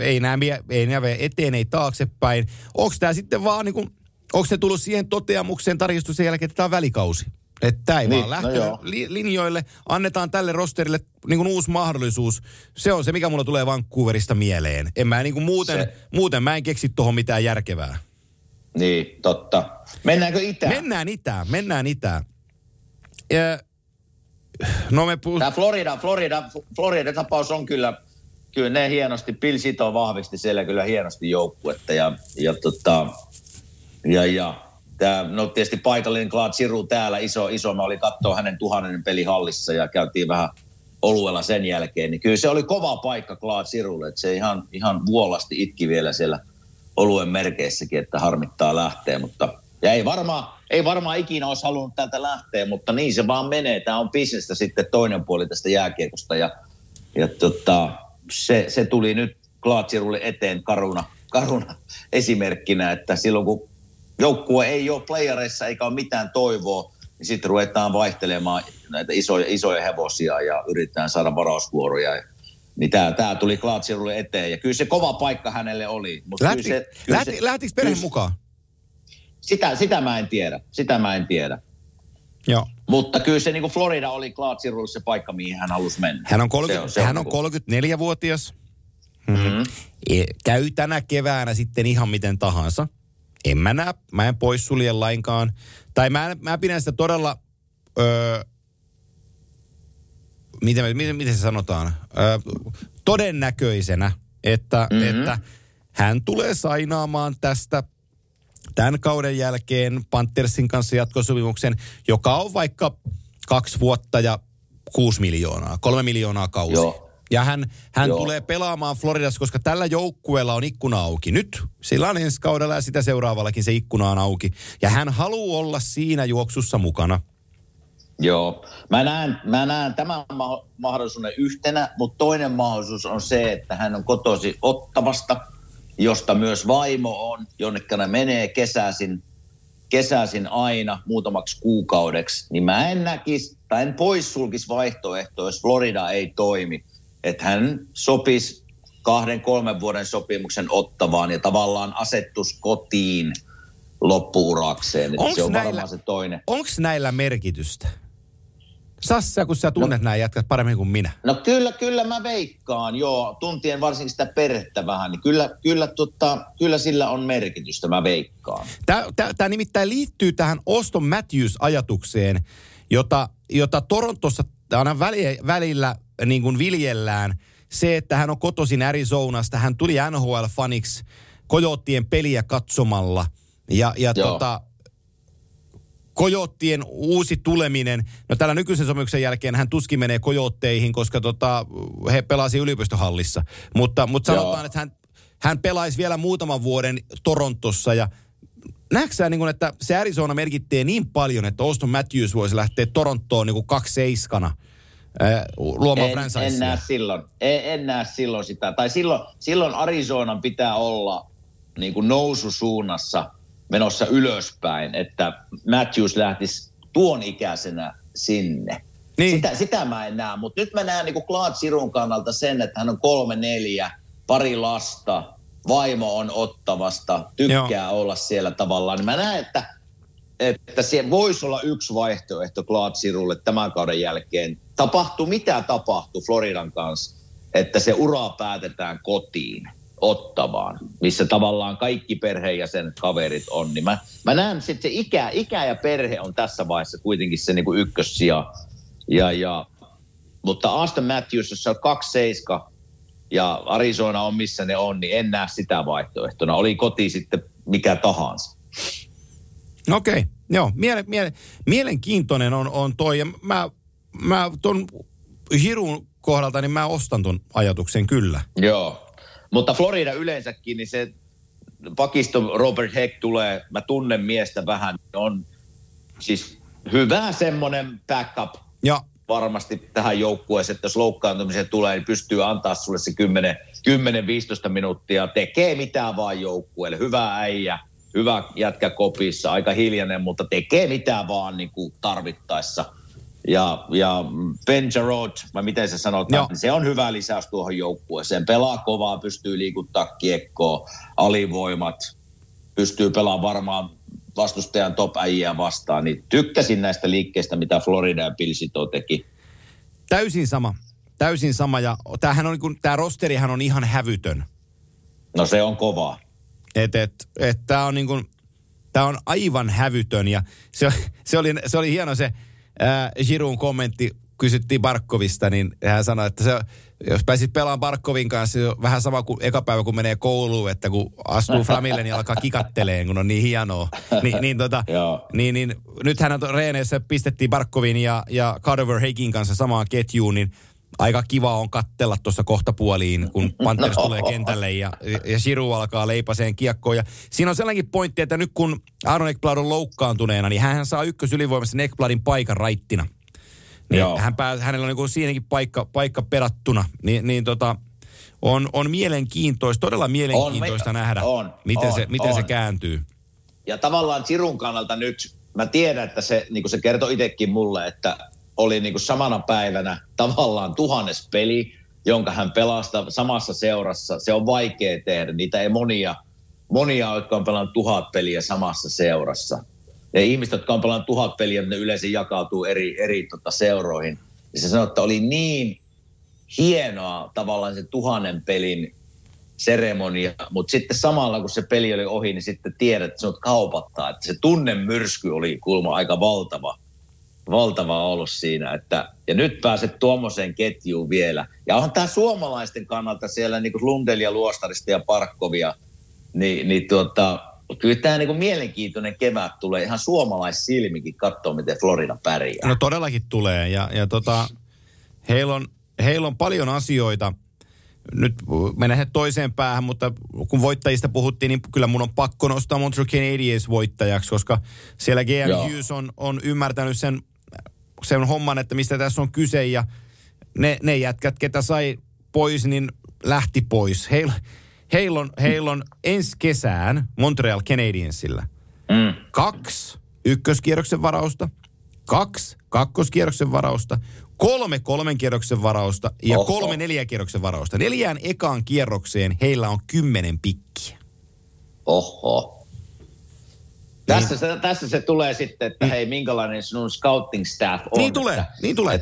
ei nämä eteen, ei taaksepäin. Onko tämä sitten vaan niin kuin, onko se tullut siihen toteamukseen tarkistusten jälkeen, että tämä on välikausi? Että tämä ei niin, vaan lähtenyt linjoille, annetaan tälle rosterille niin kuin uusi mahdollisuus. Se on se, mikä mulla tulee Vancouverista mieleen. En mä niin kuin muuten mä en keksi tuohon mitään järkevää. Niin, totta. Mennäänkö itään? Mennään itään. Tämä Florida tapaus on kyllä ne hienosti, Bill Sito vahvisti siellä kyllä hienosti joukkuetta ja tämä, no tietysti paikallinen Claude Giroux täällä iso. Mä olin katsoa hänen 1000 peli hallissa ja käytiin vähän oluella sen jälkeen. Niin kyllä se oli kova paikka Claude Girouxlle, että se ihan vuolasti itki vielä siellä oluen merkeissäkin, että harmittaa lähteä. Ja ei varmaan ikinä olisi halunnut tältä lähteä, mutta niin se vaan menee. Tämä on bisnestä sitten toinen puoli tästä jääkiekosta ja se tuli nyt Claude Girouxlle eteen karuna esimerkkinä, että silloin kun joukkue ei ole playareissa eikä ole mitään toivoa, niin sitten ruvetaan vaihtelemaan näitä isoja hevosia ja yritetään saada varausvuoroja. Niin tämä tuli Claude Girouxlle eteen ja kyllä se kova paikka hänelle oli. Lähtikö perheen mukaan? Sitä mä en tiedä. Joo. Mutta kyllä se niin kuin Florida oli Claude Girouxlle se paikka, mihin hän halusi mennä. Hän on 34-vuotias. Mm-hmm. Käy tänä keväänä sitten ihan miten tahansa. En mä näe, mä en poissulje lainkaan. Tai mä pidän sitä todella, miten se sanotaan, todennäköisenä, että hän tulee sainaamaan tästä tämän kauden jälkeen Panthersin kanssa jatkosopimuksen, joka on vaikka 2 vuotta ja 6 miljoonaa, 3 miljoonaa kausi. Joo. Ja hän tulee pelaamaan Floridassa, koska tällä joukkueella on ikkuna auki nyt. Sillä on ensi kaudella ja sitä seuraavallakin se ikkuna on auki. Ja hän haluaa olla siinä juoksussa mukana. Joo. Mä näen tämän mahdollisuuden yhtenä, mutta toinen mahdollisuus on se, että hän on kotoisin Ottavasta, josta myös vaimo on, jonnekin ne menee kesäisin aina muutamaksi kuukaudeksi. Niin mä en näkisi, tai en poissulkisi vaihtoehtoa, jos Florida ei toimi. Että hän sopisi 2-3 vuoden sopimuksen Ottavaan ja tavallaan asettus kotiin loppuurakseen. Se on varmaan se toinen. Onko näillä merkitystä? Sassa, kun sä tunnet nämä jätkät paremmin kuin minä. No kyllä mä veikkaan, joo. Tuntien varsinkin sitä perhettä vähän, niin kyllä sillä on merkitystä, mä veikkaan. Tämä nimittäin liittyy tähän Auston Matthews-ajatukseen, jota Torontossa aina välillä niin kuin viljellään. Se, että hän on kotoisin Arizonasta, hän tuli NHL-faniksi Coyoteen peliä katsomalla ja Coyoteen uusi tuleminen. No tällä nykyisen sopimuksen jälkeen hän tuskin menee Coyoteihin, koska he pelasi yliopistohallissa. Mutta sanotaan, että hän pelaisi vielä muutaman vuoden Torontossa ja näetkö niin että se Arizona merkittää niin paljon, että Auston Matthews voisi lähteä Torontoon niin kuin 2-7 luomaan franchisea? En näe silloin sitä. Tai silloin Arizonan pitää olla niin kuin noususuunnassa menossa ylöspäin, että Matthews lähtisi tuon ikäisenä sinne. Niin. Sitä mä en näe, mutta nyt mä näen niin kuin Claude Girouxn kannalta sen, että hän on 3-4, 2 lasta, vaimo on Ottavasta, tykkää olla siellä tavallaan. Niin mä näen, että se voisi olla yksi vaihtoehto Claude Girouxlle tämän kauden jälkeen. Mitä tapahtui Floridan kanssa, että se ura päätetään kotiin, Ottavaan, missä tavallaan kaikki perhe ja sen kaverit on. Niin mä näen, että se ikä ja perhe on tässä vaiheessa kuitenkin se niin kuin ykkössija. Mutta Auston Matthews, jossa on 2-7 ja Arizona on missä ne on, niin en näe sitä vaihtoehtona. Oli koti sitten mikä tahansa. Okei, joo. Mielenkiintoinen on toi. Ja mä ton Girouxn kohdalta, niin mä ostan ton ajatuksen kyllä. Joo, mutta Florida yleensäkin, niin se pakisto Robert Heck tulee, mä tunnen miestä vähän, on siis hyvä semmonen backup varmasti tähän joukkueeseen, että jos loukkaantumiseen tulee, niin pystyy antaa sulle se 10 10-15 minuuttia, tekee mitään vaan joukkueelle. Hyvä äijä, hyvä jätkä kopissa, aika hiljainen, mutta tekee mitään vaan niin kuin tarvittaessa. Ja Ben Jarrod, vai miten se sanotaan, niin se on hyvä lisäys tuohon joukkueeseen. Pelaa kovaa, pystyy liikuttaa kiekkoa, alivoimat, pystyy pelaamaan varmaan vastustajan top-äjiä vastaan. Niin tykkäsin näistä liikkeistä, mitä Florida ja Pilsito teki. Täysin sama. Ja tämähän on, kun tämä rosterihän on ihan hävytön. No se on kovaa. Tämä on, niin kuin, tämä on aivan hävytön. Ja se oli hieno se Giroun kommentti, kysyttiin Barkovista, niin hän sanoi, että se, jos pääsit pelaamaan Barkovin kanssa, se on vähän sama kuin eka päivä, kun menee kouluun, että kun astuu framille, niin alkaa kikatteleen, kun on niin hienoa. Niin, nythän reeneissä pistettiin Barkovin ja Cadaver-Heikin kanssa samaan ketjuun, niin aika kiva on kattella tuossa kohtapuoliin, kun Panthers tulee kentälle ja Giroux alkaa leipaseen kiekkoon. Ja siinä on sellainenkin pointti, että nyt kun Aaron Ekblad on loukkaantuneena, niin hän saa ykkösylivoimassa Ekbladin paikan raittina. Niin hänellä on niin kuin siinäkin paikka perattuna. On mielenkiintoista, todella mielenkiintoista nähdä, miten se kääntyy. Ja tavallaan Giroux'n kannalta nyt, mä tiedän, että se, niin kuin se kertoi itsekin mulle, että oli niin kuin samana päivänä tavallaan 1000. peli, jonka hän pelastaa samassa seurassa. Se on vaikea tehdä. Niitä ei monia, jotka on pelannut 1000 peliä samassa seurassa. Ja ihmiset, jotka on pelannut 1000 peliä, ne yleensä jakautuu eri seuroihin. Ja se sanoi, että oli niin hienoa tavallaan se 1000 pelin seremonia. Mutta sitten samalla, kun se peli oli ohi, niin sitten tiedät, että sinut kaupattaa. Että se tunnemyrsky oli kulma aika valtava ollut siinä, että ja nyt pääset tuommoiseen ketjuun vielä. Ja onhan tämä suomalaisten kannalta siellä niin kuin Lundelia, Luostarista ja Parkkovia, kyllä tämä niin kuin mielenkiintoinen kevät tulee ihan suomalaissilmikin katsoa, miten Florida pärjää. No todellakin tulee, ja heillä on paljon asioita. Nyt mennään toiseen päähän, mutta kun voittajista puhuttiin, niin kyllä mun on pakko nostaa Montreal Canadiens voittajaksi, koska siellä GM Hughes on ymmärtänyt sen homman, että mistä tässä on kyse, ja ne jätkät, ketä sai pois, niin lähti pois. Heillä on ensi kesään Montreal Canadiensillä 2 ykköskierroksen varausta, 2 kakkoskierroksen varausta, 3 kolmen kierroksen varausta ja 3 neljän kierroksen varausta. 4 ekaan kierrokseen heillä on 10 pikkiä. Oho. Tässä se tulee sitten, että hei, minkälainen sinun scouting staff on. Niin tulee.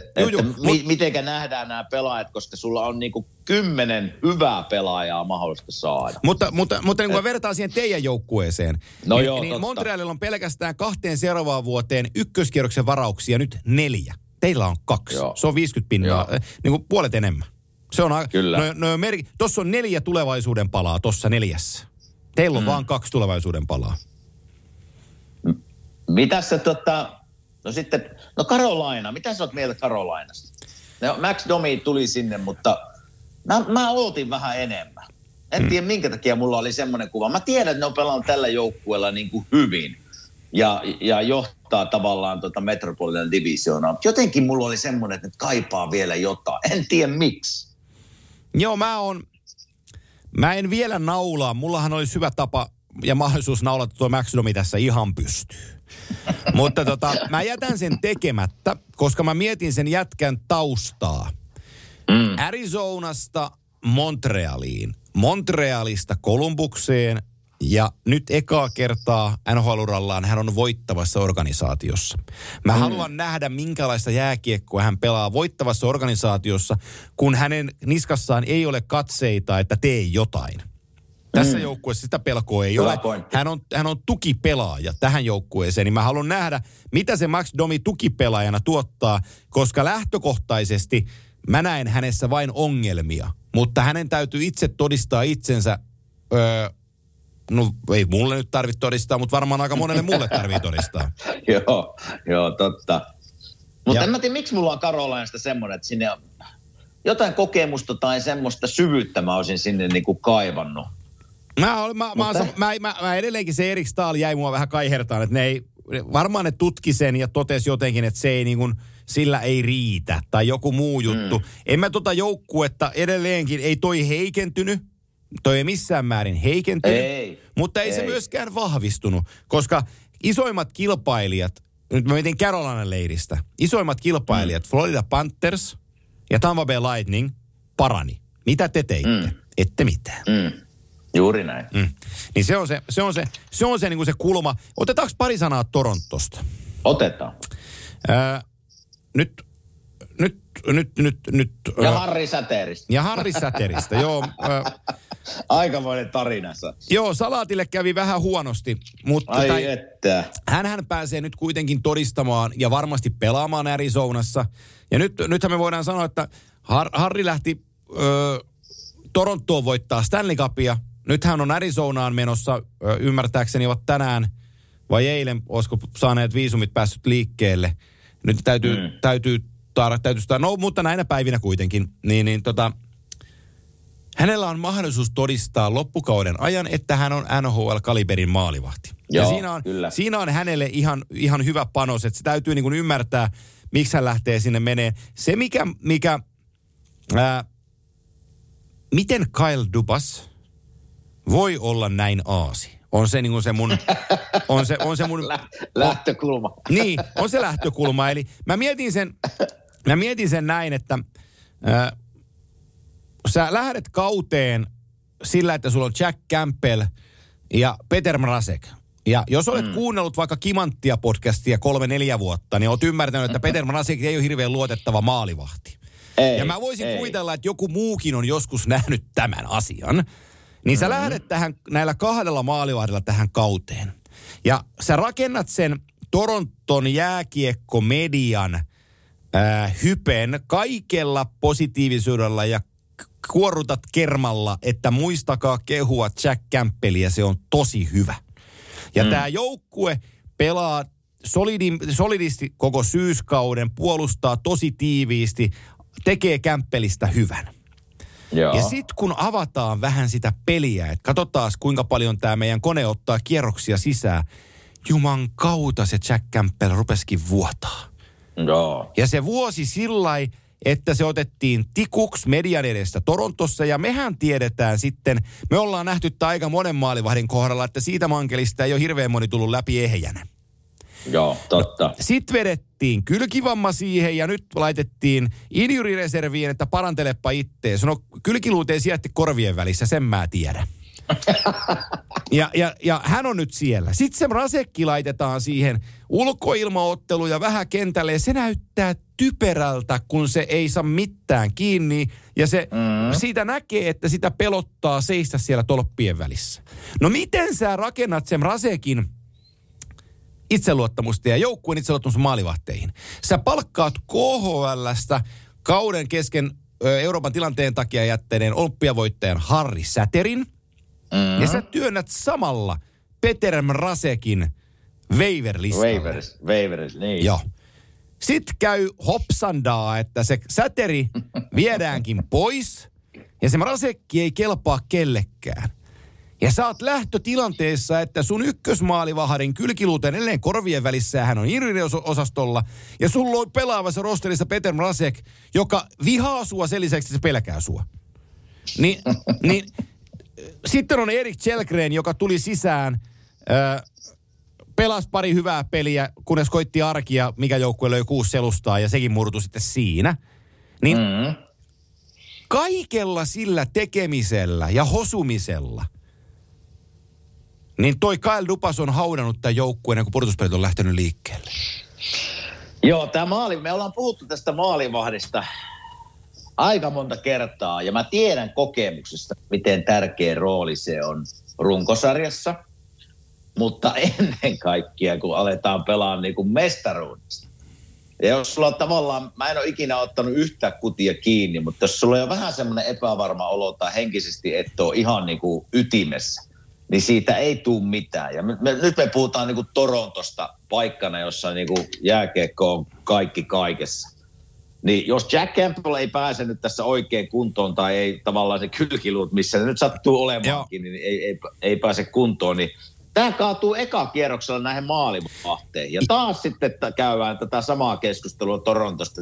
Mitenkä nähdään nämä pelaajat, koska sulla on niinku 10 hyvää pelaajaa mahdollista saada. Mutta niin kun vertaan siihen teidän joukkueeseen, niin Montrealilla on pelkästään 2 seuraavaan vuoteen ykköskierroksen varauksia nyt 4. Teillä on 2. Joo. Se on 50 pinnaa, niin kuin puolet enemmän. Se on aika. Kyllä. Tuossa on 4 tulevaisuuden palaa, tuossa 4. Teillä on vaan 2 tulevaisuuden palaa. Mitäs se Carolina, mitä sä oot mieltä Carolinasta? Max Domi tuli sinne, mutta mä ootin vähän enemmän. En tiedä minkä takia mulla oli semmoinen kuva. Mä tiedän, että ne on pelannut tällä joukkueella niin kuin hyvin ja johtaa tavallaan Metropolitan Divisionaa. Jotenkin mulla oli semmoinen, että nyt kaipaa vielä jotain. En tiedä miksi. Joo, mä en vielä naulaa. Mullahan olisi hyvä tapa ja mahdollisuus naulata tuo Max Domi tässä ihan pystyy. Mutta mä jätän sen tekemättä, koska mä mietin sen jätkän taustaa. Arizonasta Montrealiin, Montrealista Kolumbukseen ja nyt ekaa kertaa NHL-urallaan hän on voittavassa organisaatiossa. Mä haluan nähdä, minkälaista jääkiekkoa hän pelaa voittavassa organisaatiossa, kun hänen niskassaan ei ole katseita, että tee jotain. Tässä joukkueessa sitä pelkoa ei ole. Hän on tukipelaaja tähän joukkueeseen, niin mä haluan nähdä, mitä se Max Domi tukipelaajana tuottaa, koska lähtökohtaisesti mä näen hänessä vain ongelmia, mutta hänen täytyy itse todistaa itsensä. No ei mulle nyt tarvitse todistaa, mutta varmaan aika monelle mulle tarvitsee todistaa. Joo, totta. Mutta en mä tiedä, miksi mulla on Carolinasta semmoinen, että sinne on jotain kokemusta tai semmoista syvyyttä mä olisin sinne niinku kaivannut. Mä edelleenkin se Erik Stahl jäi mua vähän kaihertaan, että ne ei varmaan ne tutki sen ja totesi jotenkin, että se ei niin kuin, sillä ei riitä tai joku muu juttu. En mä tota joukkuetta edelleenkin, ei toi heikentynyt. Toi ei missään määrin heikentynyt, mutta ei se myöskään vahvistunut, koska isoimmat kilpailijat, nyt mä mietin Carolinan leiristä, isoimmat kilpailijat, Florida Panthers ja Tampa Bay Lightning, parani. Mitä te teitte? Ette mitään. Juuri näin. Niin se on se, niin kuin se kulma. Otetaanko pari sanaa Torontosta? Otetaan. Nyt. Ja Harri Säteristä. Joo. Aikamoinen tarinassa. Joo, Salaatille kävi vähän huonosti, mutta hänhän pääsee nyt kuitenkin todistamaan ja varmasti pelaamaan Arizonassa. Ja nythän me voidaan sanoa, että Harri lähti Torontoon voittaa Stanley Cupia. Nyt hän on Arizonaan menossa, ymmärtääkseni ovat tänään vai eilen, olisiko saaneet viisumit päässyt liikkeelle. Nyt täytyy mutta näinä päivinä kuitenkin, niin hänellä on mahdollisuus todistaa loppukauden ajan, että hän on NHL-kaliberin maalivahti. Joo, ja siinä on hänelle ihan hyvä panos, että se täytyy niin kuin ymmärtää, miksi hän lähtee sinne meneen. Se, miten Kyle Dubas voi olla näin aasi? On se niin kuin se mun... On se mun lähtökulma. Niin, on se lähtökulma. Eli mä mietin sen näin, että sä lähdet kauteen sillä, että sulla on Jack Campbell ja Peter Mrazek. Ja jos olet kuunnellut vaikka Kimanttia-podcastia 3-4 vuotta, niin oot ymmärtänyt, että Peter Mrazek ei ole hirveän luotettava maalivahti. Ei, ja mä voisin kuvitella, että joku muukin on joskus nähnyt tämän asian. Niin sä lähdet tähän, näillä kahdella maalivahdella tähän kauteen. Ja sä rakennat sen Toronton jääkiekkomedian hypen kaikella positiivisuudella ja kuorutat kermalla, että muistakaa kehua Jack Campbellia, se on tosi hyvä. Ja tää joukkue pelaa solidisti koko syyskauden, puolustaa tosi tiiviisti, tekee Campbellista hyvän. Joo. Ja sitten kun avataan vähän sitä peliä, että katsotaan kuinka paljon tämä meidän kone ottaa kierroksia sisään. Juman kautta se Jack Campbell rupesikin vuotaa. Joo. Ja se vuosi sillai, että se otettiin tikuksi median edestä Torontossa. Ja mehän tiedetään sitten, me ollaan nähty tämä aika monen maalivahdin kohdalla, että siitä mankelista ei ole hirveän moni tullut läpi ehjänä. Joo, totta. No, sitten vedettiin kylkivamma siihen ja nyt laitettiin injury-reserviin, että parantelepa ittees. No kylkiluut ei sijaitse korvien välissä, sen mä tiedän. ja hän on nyt siellä. Sitten se Mrazekki laitetaan siihen ulkoilmaottelu ja vähän kentälle ja se näyttää typerältä, kun se ei saa mitään kiinni. Ja se siitä näkee, että sitä pelottaa seistä siellä tolppien välissä. No miten sä rakennat sen Mrazekin itseluottamusta ja joukkueen itseluottamusta maalivahteihin? Sä palkkaat KHL:stä kauden kesken Euroopan tilanteen takia jättäneen olympiavoittajan Harri Säterin. Ja sä työnnät samalla Peter Mrazekin waiver-listalle. Waivers, niin. Joo. Sitten käy hopsandaa, että se Säteri viedäänkin pois ja se Mrazekki ei kelpaa kellekään. Ja sä oot lähtötilanteessa, että sun ykkösmaalivahdin kylkiluuteen edelleen korvien välissä hän on irriosastolla. Ja sulla on pelaavassa rosterissa Peter Mrazek, joka vihaa sua sen lisäksi, se pelkää sua. Niin sitten on Erik Källgren, joka tuli sisään, pelasi pari hyvää peliä, kunnes koitti arkia, mikä joukkue löi 6 selustaa ja sekin murtui sitten siinä. Niin kaikella sillä tekemisellä ja hosumisella, niin toi Kyle Dubas on haudannut tämän joukkueen, kun pudotuspelit on lähtenyt liikkeelle. Joo, me ollaan puhuttu tästä maalivahdista aika monta kertaa, ja mä tiedän kokemuksesta, miten tärkeä rooli se on runkosarjassa, mutta ennen kaikkea, kun aletaan pelaamaan niin kuin mestaruudesta. Ja jos sulla on tavallaan, mä en ole ikinä ottanut yhtä kutia kiinni, mutta jos sulla on vähän semmoinen epävarma olo tai henkisesti, että on ihan niin kuin ytimessä, niin siitä ei tule mitään. Ja nyt me puhutaan niinku Torontosta paikkana, jossa niinku jääkiekko on kaikki kaikessa. Niin jos Jack Campbell ei pääse nyt tässä oikein kuntoon, tai ei tavallaan se kylkiluut, missä se nyt sattuu olemaankin, niin ei pääse kuntoon, niin Tämä kaatuu ekakierroksella näihin maalivahteihin. Ja taas sitten käydään tätä samaa keskustelua Torontosta.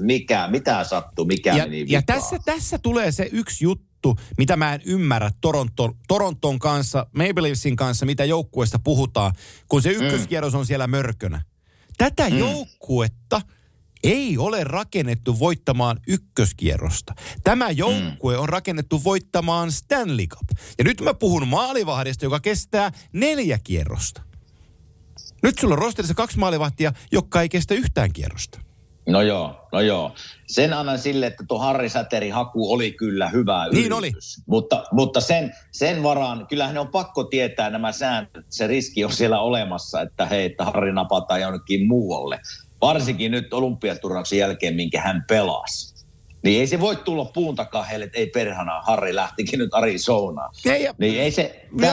Mitä sattuu, mikä meni vikaan. Ja tässä tulee se yksi juttu, mitä mä en ymmärrä Toronton kanssa, Maple Leafsin kanssa, mitä joukkueesta puhutaan, kun se ykköskierros on siellä mörkönä. Tätä joukkuetta ei ole rakennettu voittamaan ykköskierrosta. Tämä joukkue on rakennettu voittamaan Stanley Cup. Ja nyt mä puhun maalivahdista, joka kestää 4 kierrosta. Nyt sulla on rosterissa 2 maalivahtia, jotka ei kestä yhtään kierrosta. No joo. Sen annan sille, että tuo Harri Säterin haku oli kyllä hyvä yritys. Niin oli. Mutta sen varaan, kyllähän ne on pakko tietää nämä säännöt. Se riski on siellä olemassa, että hei, että Harri napataan jonnekin muualle. Varsinkin nyt olympiaturnauksen jälkeen, minkä hän pelasi. Niin ei se voi tulla puun takaa heille, että ei perhana, Harri lähtikin nyt Arizonaan.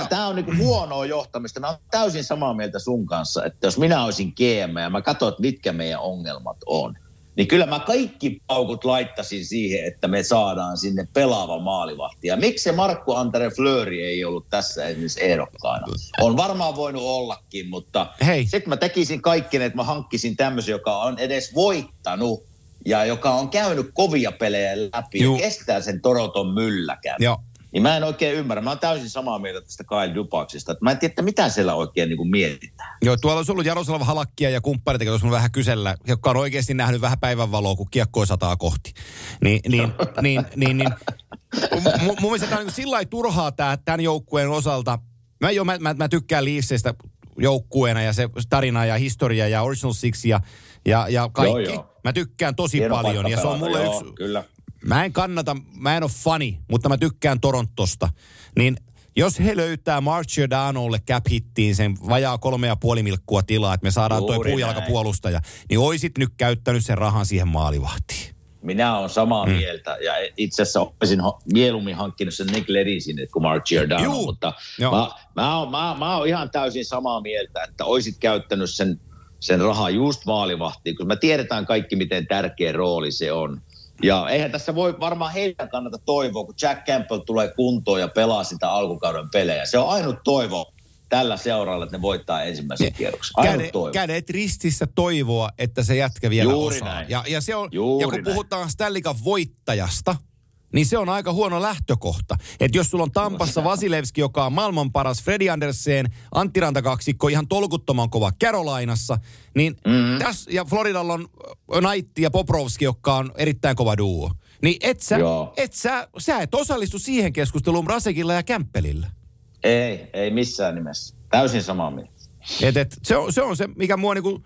Tämä on niinku huonoa johtamista. Mä oon täysin samaa mieltä sun kanssa, että jos minä olisin GM ja mä katson, että mitkä meidän ongelmat on, niin kyllä mä kaikki paukut laittaisin siihen, että me saadaan sinne pelaava maalivahti. Ja miksi se Marc-André Fleury ei ollut tässä esimerkiksi ehdokkaana? On varmaan voinut ollakin, mutta sitten mä tekisin kaikki, että mä hankkisin tämmöisen, joka on edes voittanut ja joka on käynyt kovia pelejä läpi ja kestää sen Toronton mylläkään. Niin mä en oikein ymmärrä. Mä oon täysin samaa mieltä tästä Kyle Dupaksista. Mä en tiedä, että mitä siellä oikein niin kuin mietitään. Joo, tuolla on ollut Jaroslav Halakkia ja kumppanit, jos mun vähän kysellä, jotka on oikeasti nähnyt vähän päivänvaloa, kun kiekkoa sataa kohti. Mun mielestä tämä on niin sillä lailla turhaa tämän joukkueen osalta. Mä tykkään Leafsistä joukkueena ja se tarina ja historia ja Original Six ja kaikki. Joo. Mä tykkään tosi hieno paljon ja se on mulle yksi... Kyllä. Mä en ole fani, mutta mä tykkään Torontosta. Niin jos he löytää Marcianolle cap-hittiin sen vajaa 3,5 milkkua tilaa, että me saadaan toi puujalkapuolustaja, niin oisit nyt käyttänyt sen rahan siihen maalivahtiin. Minä olen samaa mieltä ja itse asiassa olisin mieluummin hankkinut sen Nick Ledisin kuin Mark Giordano, mutta mä oon ihan täysin samaa mieltä, että oisit käyttänyt sen rahan just maalivahtiin, kun me tiedetään kaikki, miten tärkeä rooli se on. Ja eihän tässä voi varmaan heidän kannata toivoa, kun Jack Campbell tulee kuntoon ja pelaa sitä alkukauden pelejä. Se on ainut toivo tällä seuralla, että ne voittaa ensimmäisen kierroksen. Kädet ristissä toivoa, että se jätkä vielä juuri osaa. Näin. Ja kun puhutaan Stanley Cup voittajasta, niin se on aika huono lähtökohta. Että jos sulla on Tampassa Vasilevski, joka on maailman paras, Fredi Andersen, Antti Rantakaksikko, ihan tolkuttoman kova Carolinassa, niin tässä, ja Floridalla on Knight ja Bobrovski, joka on erittäin kova duo. Niin sä et osallistu siihen keskusteluun Brasekilla ja Kämppelillä. Ei missään nimessä. Täysin samaa mieltä. Se on se, mikä mua niinku,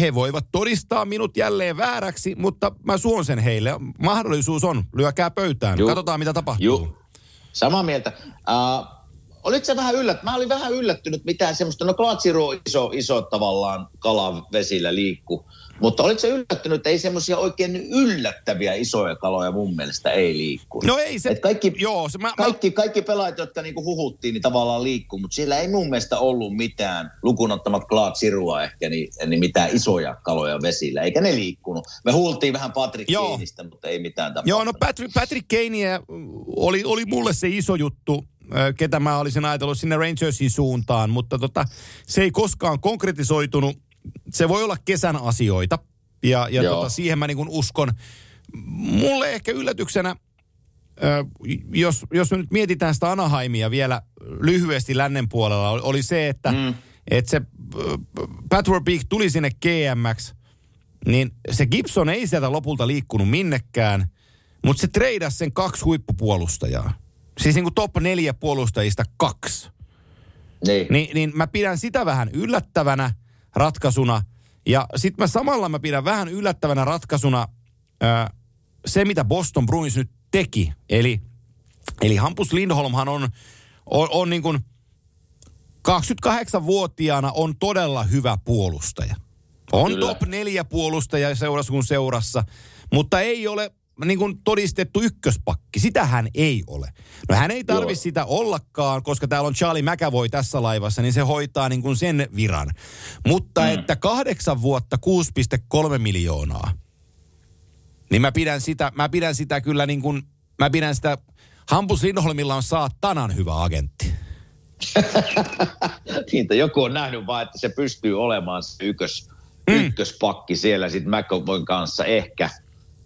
He voivat todistaa minut jälleen vääräksi, mutta mä suon sen heille. Mahdollisuus on. Lyökää pöytään. Katsotaan, mitä tapahtuu. Samaa mieltä. Oliko se vähän yllättynyt? Mä olin vähän yllättynyt, mitä semmoista, Glaciru on iso tavallaan kalan vesillä liikkuu. Mutta oliko se yllättynyt, että ei semmoisia oikein yllättäviä isoja kaloja mun mielestä ei liikku? No ei se. Kaikki pelaajat, jotka niinku huhuttiin, niin tavallaan liikkuu, mutta siellä ei mun mielestä ollut mitään, lukuun ottamat Glasirua ehkä, niin mitään isoja kaloja vesillä, eikä ne liikkunut. Me huultiin vähän Patrick Kaneista, mutta ei mitään tapahtunut. Joo, Patrick Kane oli mulle se iso juttu, ketä mä olisin ajatellut sinne Rangersin suuntaan, mutta se ei koskaan konkretisoitunut. Se voi olla kesän asioita, ja siihen mä niin kuin uskon. Mulle ehkä yllätyksenä, jos me nyt mietitään sitä Anaheimia vielä lyhyesti lännen puolella, oli se, että se Pat Verbeek tuli sinne GM:ksi, niin se Gibson ei sieltä lopulta liikkunut minnekään, mutta se treidasi sen 2 huippupuolustajaa. Siis niin kuin top 4 puolustajista 2. Niin mä pidän sitä vähän yllättävänä ratkaisuna. Ja sitten mä pidän vähän yllättävänä ratkaisuna se, mitä Boston Bruins nyt teki. Eli Hampus Lindholmhan on niin kuin 28-vuotiaana on todella hyvä puolustaja. On kyllä top 4 puolustaja seurassa kuin seurassa, mutta ei ole niin kuin todistettu ykköspakki. Sitä hän ei ole. No hän ei tarvitse sitä ollakaan, koska täällä on Charlie McAvoy tässä laivassa, niin se hoitaa niin kuin sen viran. Mutta että 8 vuotta 6,3 miljoonaa, niin mä pidän sitä kyllä niin kuin, mä pidän sitä, Hampus Lindholmilla on saatanan hyvä agentti. Niitä joku on nähnyt vaan, että se pystyy olemaan se ykköspakki siellä sitten McAvoyn kanssa ehkä.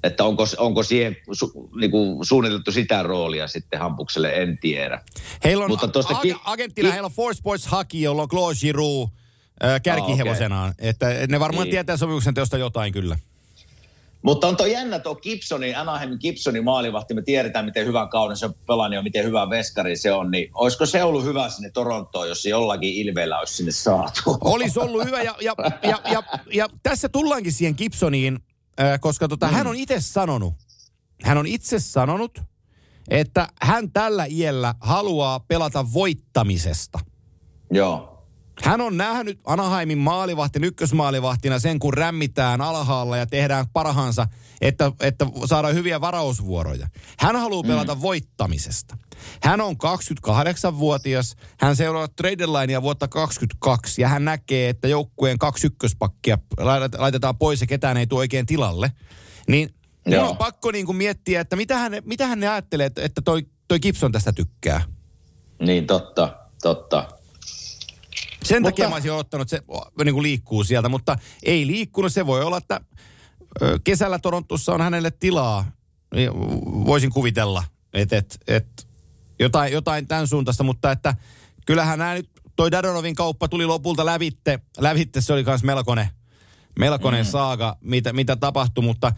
Että onko siihen niinku suunniteltu sitä roolia sitten Hampukselle, en tiedä. Heillä on agenttina heillä on Four Sports Hockey, jolla on Claude Giroux kärkihevosenaan. Okay. Että ne varmaan tietää sopimuksen teosta jotain kyllä. Mutta on tuo jännä tuo Gibsonin, Anaheim Gibsonin maalivahti. Me tiedetään, miten hyvän kauden se on pelannut ja miten hyvä veskari se on. Niin olisiko se ollut hyvä sinne Torontoon, jos jollakin ilveellä olisi sinne saatu? Olisi ollut hyvä ja tässä tullaankin siihen Gibsoniin, koska hän on itse sanonut, että hän tällä iällä haluaa pelata voittamisesta. Joo. Hän on nähnyt Anaheimin maalivahtin ykkösmaalivahtina sen, kun rämmitään alhaalla ja tehdään parhaansa, että saadaan hyviä varausvuoroja. Hän haluaa pelata voittamisesta. Hän on 28-vuotias, hän seuraa trade linea vuotta 2022 ja hän näkee, että joukkueen 21-pakkia laitetaan pois ja ketään ei tule oikein tilalle. Niin minun on pakko niin kuin miettiä, että mitähän ne ajattelee, että toi Gibson tästä tykkää. Niin, totta. Sen takia mä olisin odottanut, että se niin kuin liikkuu sieltä, mutta ei liikkunut. Se voi olla, että kesällä Torontossa on hänelle tilaa. Voisin kuvitella, että jotain tämän suuntaista, mutta että kyllähän nämä nyt, toi Dadonovin kauppa tuli lopulta lävitte. Se oli myös melkoinen saaga, mitä tapahtui, mutta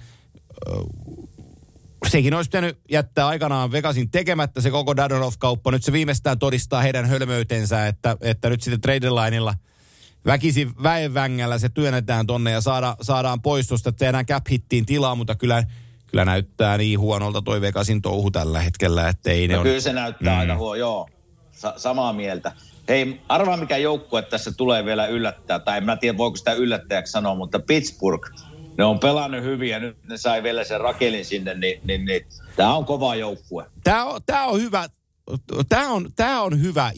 sekin olisi pitänyt jättää aikanaan Vegasin tekemättä se koko Dadonov-kauppa. Nyt se viimeistään todistaa heidän hölmöytensä, että nyt sitten tradelineilla väkisin väenvängällä se työnnetään tonne ja saadaan pois tuosta, että tehdään cap-hittiin tilaa, mutta kyllä näyttää niin huonolta toi Vegasin touhu tällä hetkellä, että ei ne on... Kyllä se näyttää aika huono, joo. Samaa mieltä. Hei, arvaa mikä joukkue tässä tulee vielä yllättää, tai en mä tiedä voiko sitä yllättäjäksi sanoa, mutta Pittsburgh. Ne on pelannut hyvin ja nyt ne sai vielä sen Rakelin sinne, niin tämä on kova joukkue. Tämä on hyvä. Tämä on hyvä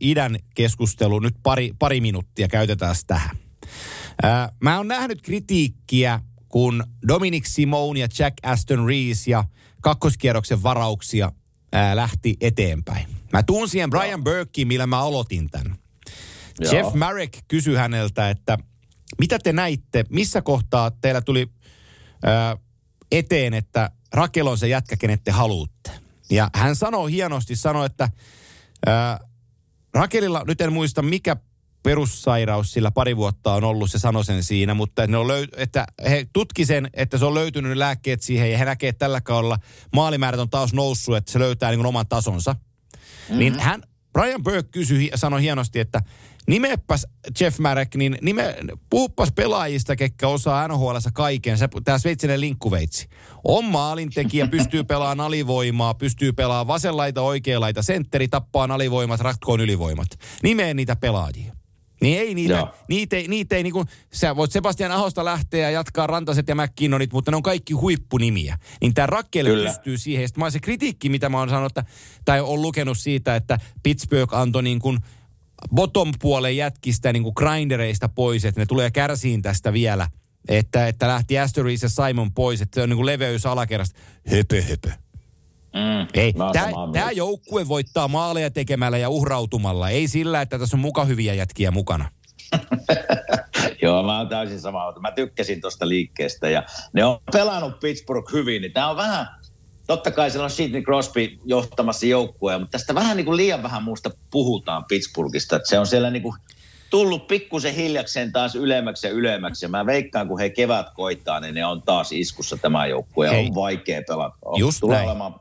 idän keskustelu. Nyt pari minuuttia käytetään tähän. Mä oon nähnyt kritiikkiä, kun Dominic Simone ja Jack Aston Reese ja kakkoskierroksen varauksia lähti eteenpäin. Mä tuun siihen Brian Burkeen, millä mä aloitin tämän. Joo. Jeff Marek kysyi häneltä, että mitä te näitte, missä kohtaa teillä tuli eteen, että Rakel on se jätkä, kenet te haluatte? Ja hän sanoi hienosti, että Rakelilla, nyt en muista mikä perussairaus sillä pari vuotta on ollut, se sanoi sen siinä, mutta että he tutki sen, että se on löytynyt lääkkeet siihen ja he näkee, että tällä kaudella maalimäärät on taas noussut, että se löytää niin kuin oman tasonsa. Mm-hmm. Niin hän, Brian Burke kysyi, sanoi hienosti, että nimepäs Jeff Marek, niin puhuppas pelaajista, ketkä osaa NHL:ssä kaiken. Tämä sveitsinen linkkuveitsi. On maalintekijä, pystyy pelaamaan alivoimaa, pystyy pelaamaan vasenlaita, oikeanlaita, sentteri, tappaa alivoimat, ratkoon ylivoimat. Nimeen niitä pelaajia. Niin ei niitä, niitä ei niinku, sä voit Sebastian Ahosta lähteä ja jatkaa Rantaset ja McKinnonit, mutta ne on kaikki huippunimiä. Niin tää Rakelle pystyy siihen. Sitten mä oon se kritiikki, mitä mä oon sanonut, tai oon lukenut siitä, että Pittsburgh antoi niin kuin bottom puolen jätkistä niin kuin grindereista pois, että ne tulee kärsiin tästä vielä. Että lähti Asteris ja Simon pois, että se on niin kuin leveys alakerrasta. Höpö. Ei, tämä joukkue voittaa maaleja tekemällä ja uhrautumalla. Ei sillä, että tässä on muka hyviä jätkiä mukana. Joo, mä oon täysin samaa. Mä tykkäsin tuosta liikkeestä ja ne on pelannut Pittsburgh hyvin, niin tää on vähän... Totta kai siellä on Sidney Crosby johtamassa joukkueen, mutta tästä vähän niin kuin liian vähän muusta puhutaan Pittsburghista. Että se on siellä niin kuin tullut pikkusen hiljakseen taas ylemmäksi. Mä veikkaan, kun he kevät koittaa, niin ne on taas iskussa tämä joukkue. On vaikea pelata. Tulee olemaan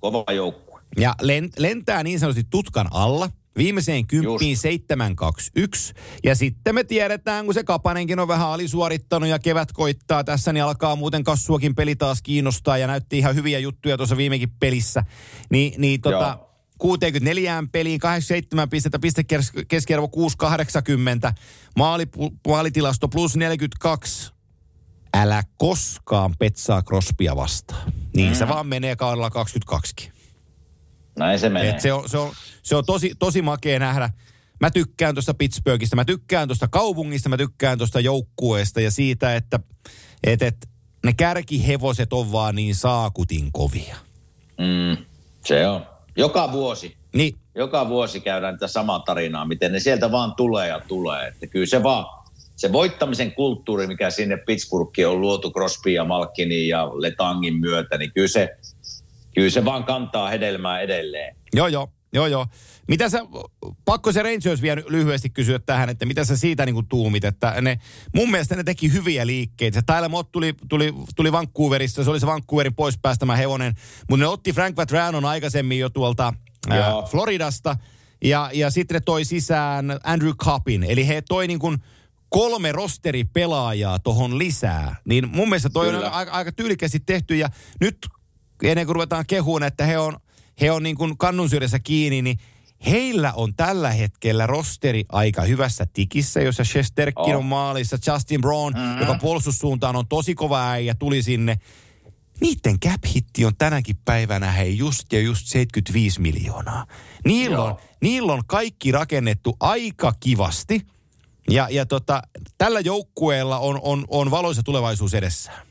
kova joukkue. Ja lentää niin sanotusti tutkan alla. Viimeiseen kymppiin 7-2-1. Ja sitten me tiedetään, kun se Kapanenkin on vähän alisuorittanut ja kevät koittaa tässä, niin alkaa muuten Kassuakin peli taas kiinnostaa ja näytti ihan hyviä juttuja tuossa viimekin pelissä. Niin 64 peliin, 87 pistettä, keskiarvo 6,80, maalitilasto +42. Älä koskaan petsaa Crosbya vastaan. Niin se vaan menee kaudella 22kin. Näin se menee. Se on tosi makea nähdä. Mä tykkään tuosta Pittsburghista, mä tykkään tuosta kaupungista, mä tykkään tuosta joukkueesta ja siitä, että ne kärkihevoset on vaan niin saakutin kovia. Se on. Joka vuosi. Niin. Joka vuosi käydään tätä samaa tarinaa, miten ne sieltä vaan tulee ja tulee. Että kyllä se vaan, se voittamisen kulttuuri, mikä sinne Pittsburghiin on luotu Crosbyn ja Malkinin ja Letangin myötä, niin kyllä se vaan kantaa hedelmää edelleen. Joo. Mitä sä, pakko se Rangers vielä lyhyesti kysyä tähän, että mitä sä siitä niin kuin tuumit, että ne, mun mielestä ne teki hyviä liikkeitä. Täällä Mott tuli Vancouverista, se oli se Vancouverin pois päästämä hevonen, mutta ne otti Frank Vatranon aikaisemmin jo tuolta Floridasta ja sitten ne toi sisään Andrew Coppin, eli he toi niin kuin 3 rosteripelaajaa tohon lisää, niin mun mielestä toi on aika tyylikästi tehty ja nyt ennen kuin ruvetaan kehuun, että he on niin kuin kannun syrjässä kiinni, niin heillä on tällä hetkellä rosteri aika hyvässä tikissä, jossa Shesterkin on maalissa, Justin Brown, joka puolustussuuntaan on tosi kova äijä, tuli sinne. Niiden cap-hitti on tänäkin päivänä just 75 miljoonaa. Niillä on kaikki rakennettu aika kivasti ja tällä joukkueella on valoisa tulevaisuus edessään.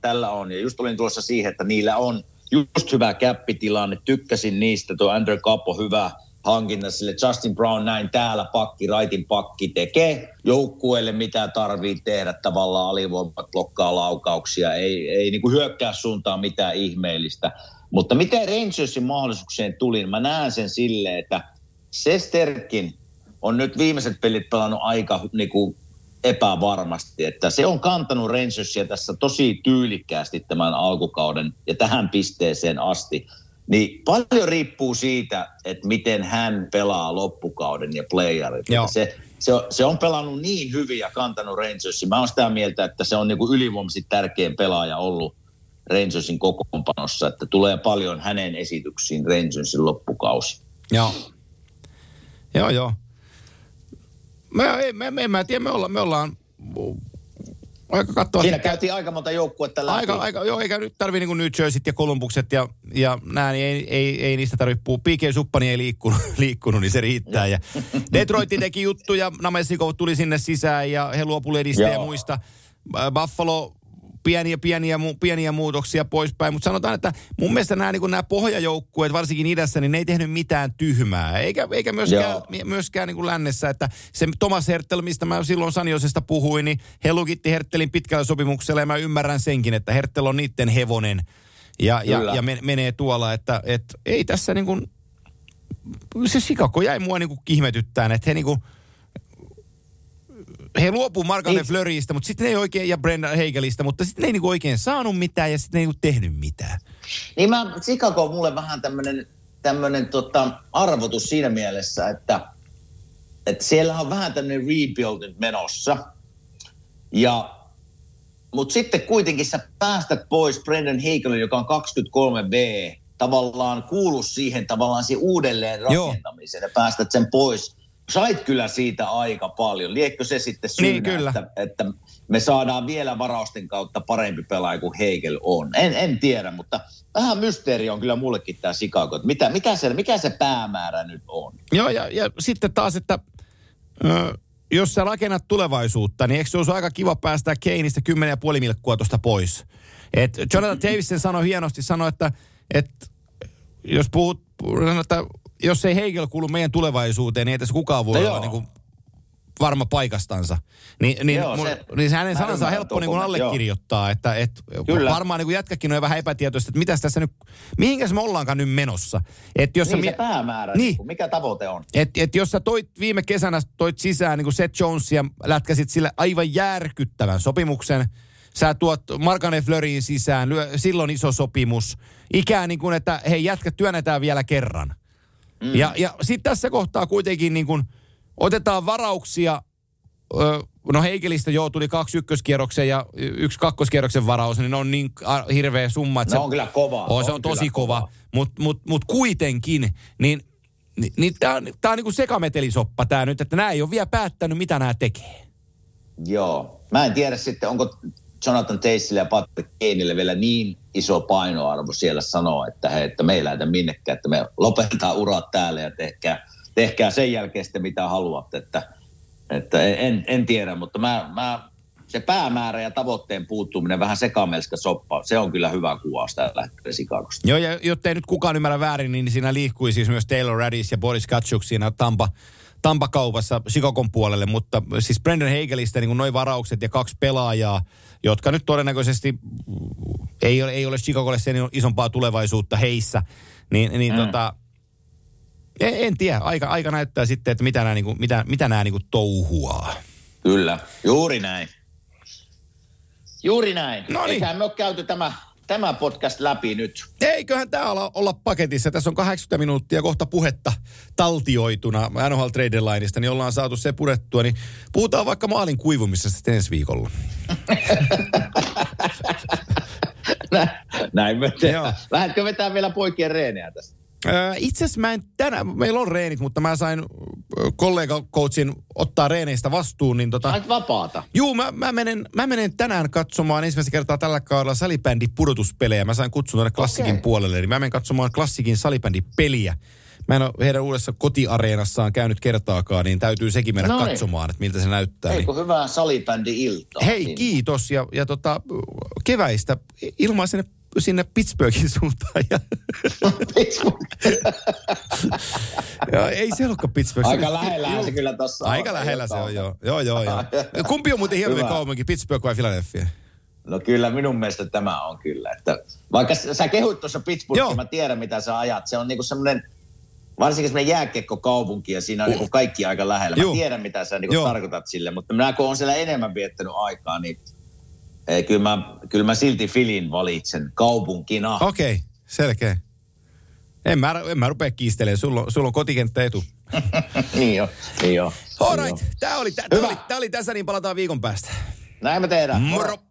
Tällä on. Ja just tulin tuossa siihen, että niillä on just hyvä käppitilanne, tykkäsin niistä, tuo Andrew Cup on hyvä hankinta sille, Justin Brown näin täällä raitin pakki tekee joukkueelle mitä tarvii tehdä, tavallaan alivoimat blokkaa laukauksia, ei niin kuin hyökkää suuntaan mitään ihmeellistä. Mutta miten Rangersin mahdollisuukseen tuli, mä näen sen silleen, että Sesterkin on nyt viimeiset pelit pelannut aika niin kuin epävarmasti, että se on kantanut Rangersia tässä tosi tyylikkäästi tämän alkukauden ja tähän pisteeseen asti. Niin paljon riippuu siitä, että miten hän pelaa loppukauden ja playerit. Se on pelannut niin hyvin ja kantanut Rangersin. Mä oon sitä mieltä, että se on niinku ylivoimaisesti tärkein pelaaja ollut Rangersin kokoonpanossa, että tulee paljon hänen esityksiin Rangersin loppukausi. Joo. Mä en tiedä, me ollaan aika katsoa. Siinä käytiin aika monta joukkuetta läpi. Joo, eikä nyt tarvii niinku New Jerseyt ja Columbukset ja nää, niin ei niistä tarvitse puhua. P.K. Suppani ei liikkunut, niin se riittää. Ja Detroit teki juttuja, Namesnikov tuli sinne sisään ja he luopu Ledistä ja muista. Buffalo pieniä muutoksia poispäin, mutta sanotaan, että mun mielestä nämä pohjajoukkueet, varsinkin idässä, niin ne ei tehnyt mitään tyhmää, eikä myöskään niin kuin lännessä, että se Thomas Hertel, mistä mä silloin Sanjosesta puhuin, niin he lukitti Hertelin pitkällä sopimuksella ja mä ymmärrän senkin, että Hertel on niiden hevonen ja menee tuolla, että ei tässä niin kuin, se Chicago jäi mua niin kuin ihmetyttään, että he niin kuin he luopuu Marc-André Fleurystä, mutta sitten ei oikein, ja Brendan Hagelista, mutta sitten ei niinku oikein saanut mitään ja sitten ei niinku tehnyt mitään. Niin Chicago on mulle vähän tämmönen arvotus siinä mielessä, että siellä on vähän tämmöinen rebuild nyt menossa. Mutta sitten kuitenkin sä päästät pois Brendan Hagelin, joka on 23B, tavallaan kuulu siihen uudelleen rakentamiseen ja päästät sen pois. Sait kyllä siitä aika paljon. Liekö se sitten syynä, niin, että me saadaan vielä varausten kautta parempi pelaaja kuin Hegel on? En tiedä, mutta vähän mysteeri on kyllä mullekin tämä Chicago. Mikä se päämäärä nyt on? Joo, ja sitten taas, että jos sä rakennat tulevaisuutta, niin eikö se olisi aika kiva päästää Kaneista 10,5 milkkua tuosta pois? Et Jonathan Davison sanoi hienosti, että jos puhut, jos ei Hegel kuulu meidän tulevaisuuteen, niin ei tässä kukaan voi olla niin kuin varma paikastansa. Niin hänen sanansa on helppo niin kuin allekirjoittaa. Että varmaan niin kuin jätkäkin on vähän epätietoista, että mitäs tässä nyt, mihinkäs me ollaankaan nyt menossa. Että jos niin se päämäärä, niin, mikä tavoite on. Että jos sä viime kesänä toit sisään niin kuin Seth Jonesia, lätkäsit sille aivan järkyttävän sopimuksen. Sä tuot Marc-André Fleurin sisään, silloin iso sopimus. Ikään niin kuin, että hei jätkä, työnnetään vielä kerran. Ja sitten tässä kohtaa kuitenkin niin kun otetaan varauksia, no Heikelistä tuli 2 ykköskierroksen ja 1 kakkoskierroksen varaus, niin ne on niin hirveä summa. Että no on kyllä kova. Se on tosi kova. Mutta kuitenkin, niin tämä on niin kuin sekametelisoppa tämä nyt, että nämä ei ole vielä päättänyt, mitä nämä tekee. Joo. Mä en tiedä sitten, onko Jonathan Tacelle ja Patrick Kaneille vielä niin iso painoarvo siellä sanoa, että hei, että me ei lähdetä minnekään, että me lopetetaan urat täällä ja tehkää sen jälkeen sitten mitä haluatte. Että en tiedä, mutta mä se päämäärä ja tavoitteen puuttuminen, vähän sekamelska soppa, se on kyllä hyvä kuvaus tällä hetkellä Chicagosta. Joo, ja jottei nyt kukaan ymmärrä väärin, niin siinä liikkui siis myös Taylor Raddis ja Boris Tkachuk siinä Tampakaupassa Chicagon puolelle, mutta siis Brandon Hagelista niin noin varaukset ja kaksi pelaajaa, jotka nyt todennäköisesti ei ole Chicagolle sen isompaa tulevaisuutta heissä, en tiedä, aika näyttää sitten, että mitä nämä niin kuin touhuaa. Kyllä, juuri näin. Juuri näin. Noniin. Eiköhän me ole käyty tämä podcast läpi nyt. Eiköhän tämä olla paketissa. Tässä on 80 minuuttia kohta puhetta taltioituna NHL Trade Lineista, niin ollaan saatu se purettua. Niin puhutaan vaikka maalin kuivumisesta sitten ensi viikolla. Näin me tehdään. Lähdetkö vetää vielä poikien reenejä tästä? Itse asiassa meillä on reenit, mutta mä sain kollega-coachin ottaa reeneistä vastuun. Niin Sait vapaata. Juu, mä menen tänään katsomaan ensimmäistä kertaa tällä kaudella salibändin pudotuspelejä. Mä sain kutsun tuonne Klassikin puolelle, niin mä menen katsomaan Klassikin salibändin peliä. Mä en ole heidän uudessa kotiareenassaan käynyt kertaakaan, niin täytyy sekin mennä katsomaan, että miltä se näyttää. Eikö niin. Hyvää salibändi-iltaa. Hei, sinne. Kiitos. Ja keväistä ilmaisen sinne Pittsburghin suuntaan. Ja ei se olekaan Pittsburgh. Aika lähellä se kyllä tossa on. Aika lähellä se on, joo. Joo. Kumpi on muuten hienompi kaupunki, Pittsburgh vai Philadelphia? No kyllä, minun mielestä tämä on kyllä. Että vaikka sä kehuit tuossa Pittsburghia, mä tiedän mitä sä ajat. Se on niinku semmoinen, varsinkin semmoinen jääkiekkokaupunki ja siinä on niinku kaikki aika lähellä. Mä tiedän mitä sä niinku tarkoitat sille, mutta minä kun on siellä enemmän viettänyt aikaa, niin kyllä mä silti Filin valitsen kaupunkina. Okei, selkeä. En mä rupea kiistelemään. Sulla on kotikenttä etu. Niin jo. All right. Tää oli tässä, niin palataan viikon päästä. Näin me tehdään. Moro.